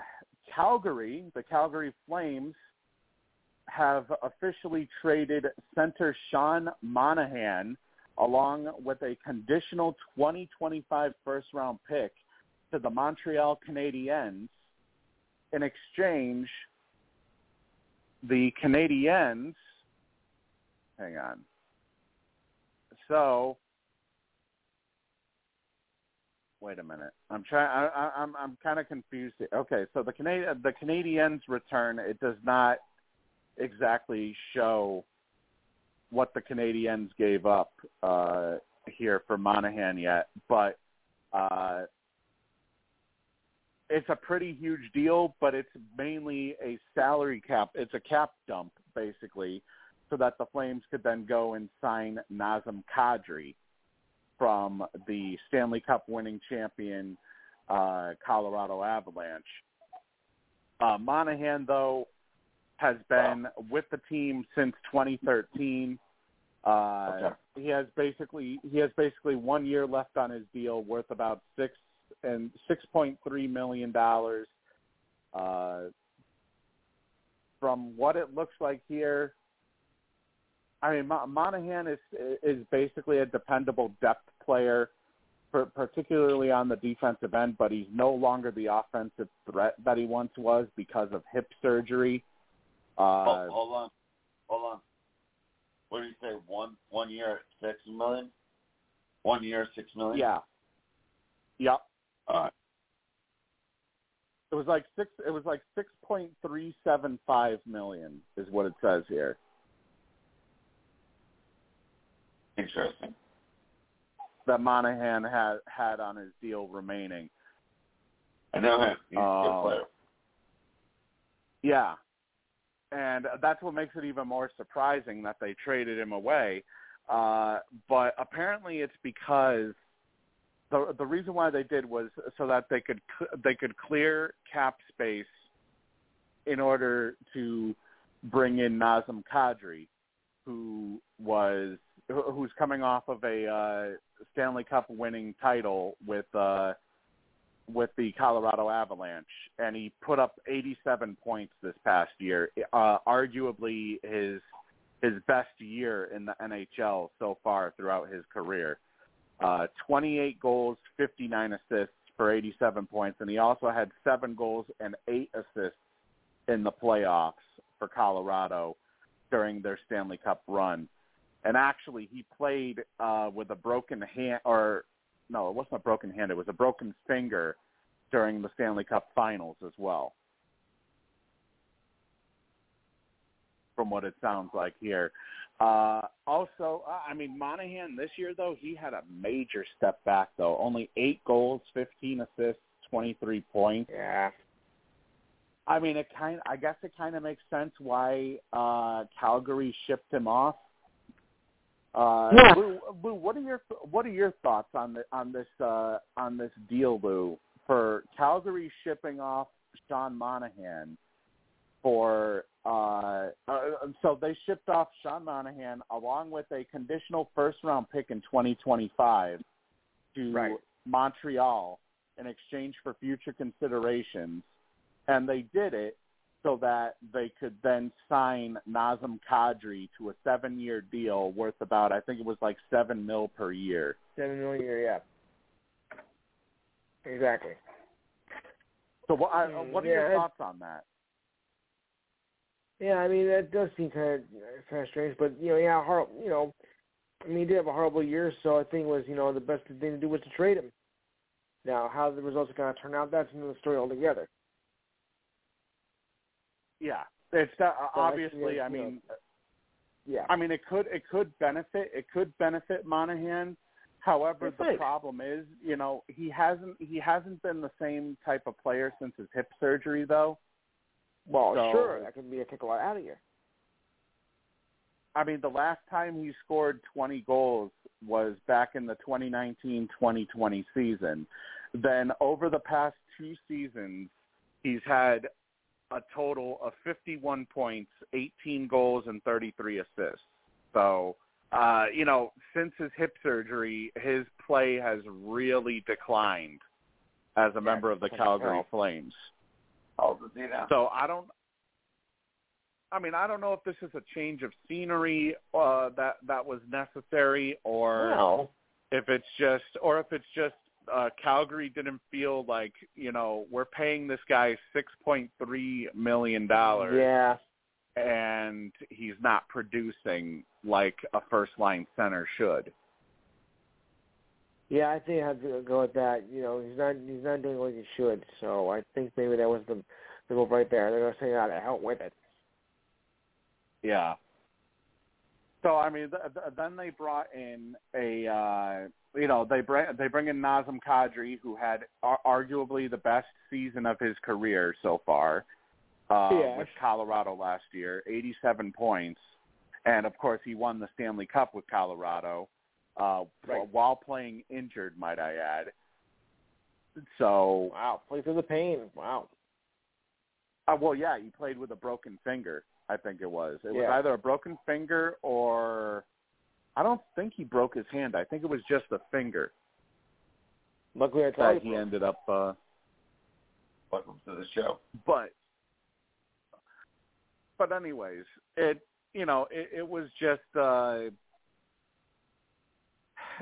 Calgary, the Calgary Flames, have officially traded center Sean Monahan along with a conditional twenty twenty-five first-round pick to the Montreal Canadiens. In exchange, the Canadiens – hang on. So – Wait a minute. I'm trying. I, I'm I'm kind of confused. Okay, so the Canadi- the Canadiens' return, it does not exactly show what the Canadiens gave up uh, here for Monahan yet, but uh, it's a pretty huge deal. But it's mainly a salary cap. It's a cap dump basically, so that the Flames could then go and sign Nazem Kadri from the Stanley Cup winning champion, uh, Colorado Avalanche. Uh, Monahan, though, has been wow. with the team since twenty thirteen. Uh, okay. He has basically he has basically one year left on his deal, worth about six and six point three million dollars. Uh, from what it looks like here, I mean, Monahan is is basically a dependable depth player, particularly on the defensive end, but he's no longer the offensive threat that he once was because of hip surgery. Uh, oh, hold on. Hold on. What did you say? One one year at six million dollars? One year at six million dollars? Yeah. Yep. All right. It was like six. It was like six point three seven five million dollars is what it says here. Interesting. That Monahan had had on his deal remaining. I know him. He's uh, a good player. Yeah, and that's what makes it even more surprising that they traded him away. Uh, but apparently, it's because the the reason why they did was so that they could they could clear cap space in order to bring in Nazem Kadri, who was. who's coming off of a uh, Stanley Cup winning title with uh, with the Colorado Avalanche, and he put up eighty-seven points this past year, uh, arguably his his best year in the N H L so far throughout his career. Uh, twenty-eight goals, fifty-nine assists for eighty-seven points, and he also had seven goals and eight assists in the playoffs for Colorado during their Stanley Cup run. And actually, he played uh, with a broken hand, or no, it wasn't a broken hand. It was a broken finger during the Stanley Cup Finals as well, from what it sounds like here. Uh, also, I mean, Monahan this year, though, he had a major step back, though. Only eight goals, fifteen assists, twenty-three points. Yeah. I mean, it kind. I guess it kind of makes sense why uh, Calgary shipped him off. Uh, yeah. Lou, Lou, what are your what are your thoughts on the on this uh, on this deal, Lou, for Calgary shipping off Sean Monahan for uh, uh, so they shipped off Sean Monahan along with a conditional first round pick in twenty twenty-five to right. Montreal in exchange for future considerations, and they did it so that they could then sign Nazem Kadri to a seven-year deal worth about, I think it was like seven mil per year. Seven mil a year, yeah. Exactly. So what, I, what are yeah, your thoughts on that? Yeah, I mean, that does seem kind of, kind of strange, but, you know, yeah, hor- you know, I mean, he did have a horrible year, so I think it was, you know, the best thing to do was to trade him. Now, how the results are going to turn out, that's another story altogether. Yeah, it's uh, obviously. I mean, yeah. I mean, it could it could benefit it could benefit Monahan. However, it the could. problem is, you know, he hasn't he hasn't been the same type of player since his hip surgery, though. Well, so, sure, that could be a kick a lot out of here. I mean, the last time he scored twenty goals was back in the twenty nineteen twenty twenty season. Then over the past two seasons, he's had a total of fifty-one points, eighteen goals, and thirty-three assists. So uh, you know, since his hip surgery, his play has really declined as a yeah, member of the Calgary Flames. Oh, you know. So I don't. I mean, I don't know if this is a change of scenery uh, that that was necessary, or no. if it's just, or if it's just uh, Calgary didn't feel like, you know, we're paying this guy six point three million dollars, yeah, and he's not producing like a first line center should. Yeah, I think I have to go with that. You know, he's not he's not doing what he should, so I think maybe that was the the move right there. They're going to say, "Out of hell with it." Yeah. So I mean, th- th- then they brought in a, uh, you know, they bring they bring in Nazem Kadri, who had ar- arguably the best season of his career so far, uh, yes. with Colorado last year, eighty-seven points, and of course he won the Stanley Cup with Colorado, uh, right. while playing injured, might I add. So wow, play through the pain. Wow. Uh, well, yeah, he played with a broken finger. I think it was. It yeah. was either a broken finger or I don't think he broke his hand. I think it was just a finger. Luckily, I thought he ended up. Uh, Welcome to the show. But, but anyways, it you know it, it was just uh,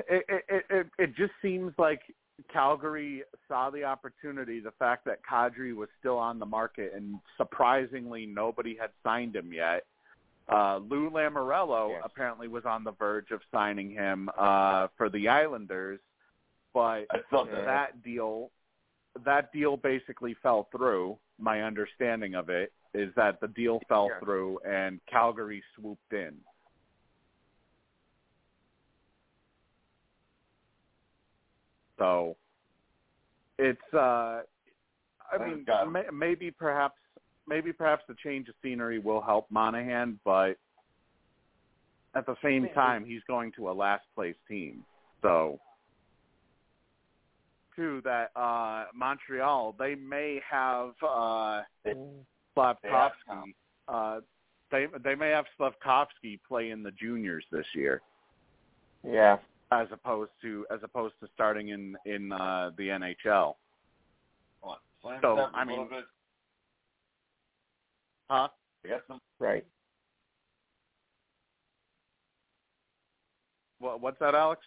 it, it it it just seems like Calgary saw the opportunity, the fact that Kadri was still on the market, and surprisingly nobody had signed him yet. Uh, Lou Lamoriello yes. apparently was on the verge of signing him uh, for the Islanders, but that. that deal that deal basically fell through. My understanding of it is that the deal fell yeah. through and Calgary swooped in. So it's, uh, I mean, may, maybe perhaps maybe perhaps the change of scenery will help Monahan, but at the same time, he's going to a last-place team. So, too, that uh, Montreal, they may have uh, Slavkovsky. Uh, they, they may have Slavkovsky play in the juniors this year. Yeah. As opposed to as opposed to starting in in uh, the N H L. Well, so I mean, bit. huh? Yes, right. What what's that, Alex?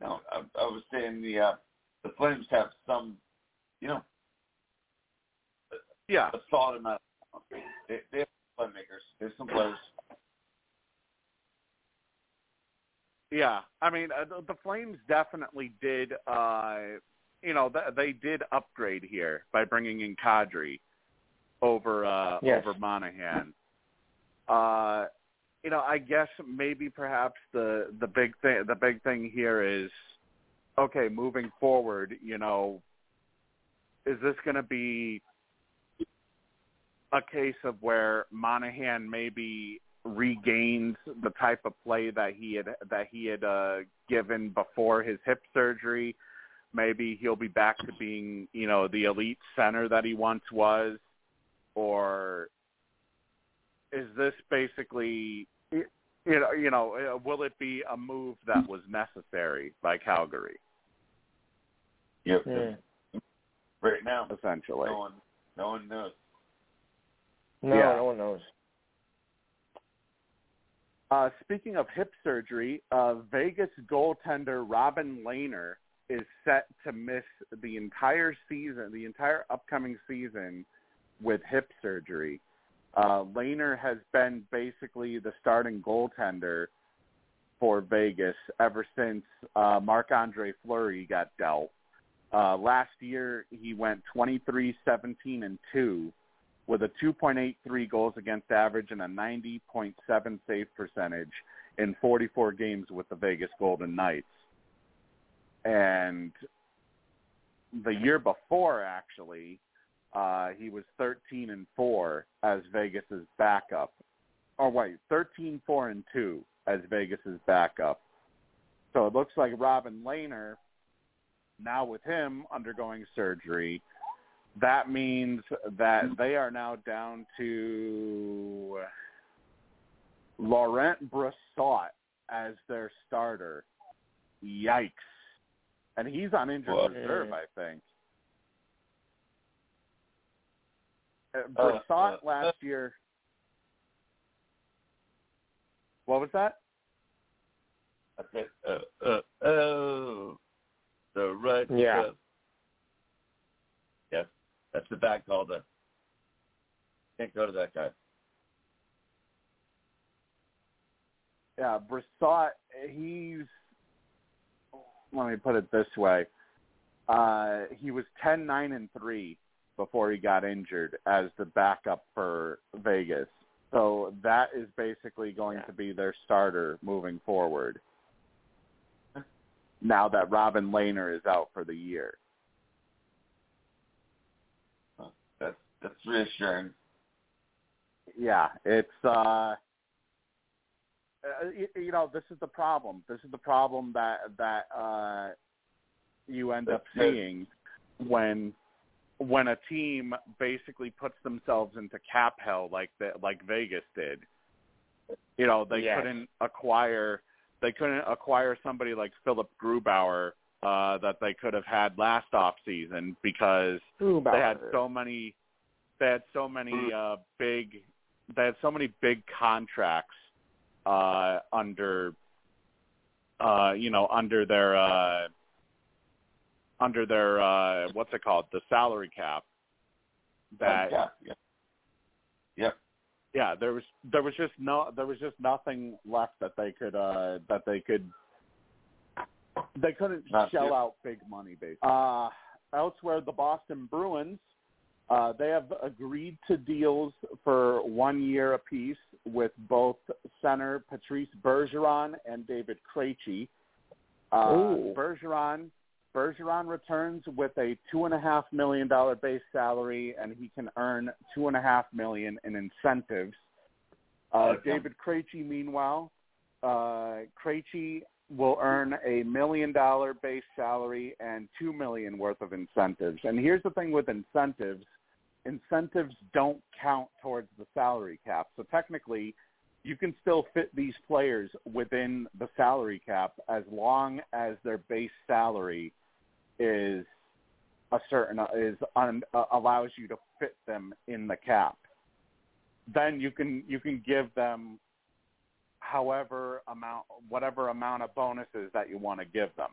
No, I, I was saying the uh, the Flames have some, you know, a, yeah, a solid amount. They, they have playmakers. They have some players. Yeah, I mean, the Flames definitely did, uh, you know, they did upgrade here by bringing in Kadri over uh, yes. over Monahan. Uh, you know, I guess maybe perhaps the, the big thing the big thing here is, okay, moving forward, you know, is this going to be a case of where Monahan maybe regains the type of play that he had that he had uh, given before his hip surgery? Maybe he'll be back to being, you know, the elite center that he once was, or is this basically, you know, you know, will it be a move that was necessary by Calgary? Yep. Yeah. Right now, essentially, no one, no one knows. No, yeah. no one knows. Uh, speaking of hip surgery, uh, Vegas goaltender Robin Lehner is set to miss the entire season, the entire upcoming season, with hip surgery. Uh, Lehner has been basically the starting goaltender for Vegas ever since uh, Marc-Andre Fleury got dealt. Uh, last year, he went twenty-three, seventeen, and two. With a two point eight three goals against average and a ninety point seven save percentage in forty-four games with the Vegas Golden Knights. And the year before, actually, uh, he was thirteen and four as Vegas's backup. Oh, wait, thirteen, four, and two as Vegas's backup. So it looks like Robin Lehner, now with him undergoing surgery, that means that they are now down to Laurent Bressot as their starter. Yikes. And he's on injured Whoa. reserve, I think. Bressot uh, uh, last year. What was that? I think, uh, uh, oh, the right. Yeah. Uh, yes, that's the back call. That can't go to that guy. Yeah, Brissot, he's, let me put it this way. Uh, he was ten, nine, and three before he got injured as the backup for Vegas. So that is basically going yeah. to be their starter moving forward now that Robin Lehner is out for the year. That's, that's reassuring. Yeah, it's... Uh, Uh, you, you know, this is the problem. This is the problem that that uh, you end up seeing when when a team basically puts themselves into cap hell like the, like Vegas did. You know, they yes. couldn't acquire they couldn't acquire somebody like Philip Grubauer uh, that they could have had last off season because Grubauer. they had so many they had so many uh, big they had so many big contracts. Uh, under, uh, you know, under their, uh, under their, uh, what's it called, the salary cap. That, yeah, yeah, yeah. Yeah, there was there was just no there was just nothing left that they could uh, that they could they couldn't Not shell yet. out big money basically. Uh, elsewhere, the Boston Bruins. Uh, they have agreed to deals for one year apiece with both center Patrice Bergeron and David Krejci. Uh, Bergeron, Bergeron returns with a two and a half million dollar base salary, and he can earn two and a half million in incentives. Uh, David Krejci, meanwhile, uh, Krejci will earn a million dollar base salary and two million worth of incentives. And here's the thing with incentives. Incentives don't count towards the salary cap. So technically, you can still fit these players within the salary cap as long as their base salary is a certain is un, uh, allows you to fit them in the cap. Then you can you can give them however amount whatever amount of bonuses that you want to give them.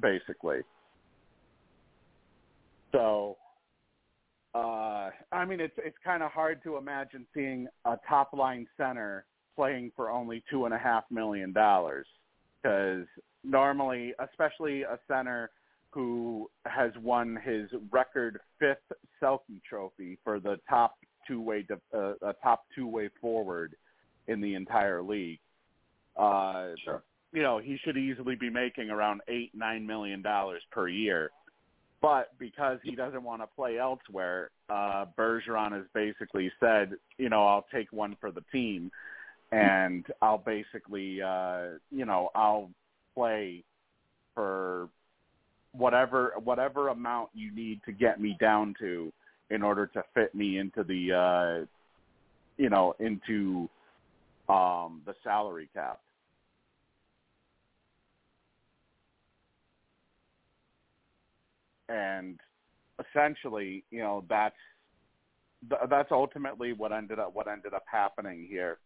Basically. So, uh, I mean, it's it's kind of hard to imagine seeing a top line center playing for only two and a half million dollars because normally, especially a center who has won his record fifth Selke Trophy for the top two way uh, a top two way forward in the entire league. Uh, sure. You know, he should easily be making around eight nine million dollars per year. But because he doesn't want to play elsewhere, uh, Bergeron has basically said, you know, I'll take one for the team, and I'll basically, uh, you know, I'll play for whatever whatever amount you need to get me down to in order to fit me into the, uh, you know, into um, the salary cap. And essentially, you know, that's that's ultimately what ended up what ended up happening here.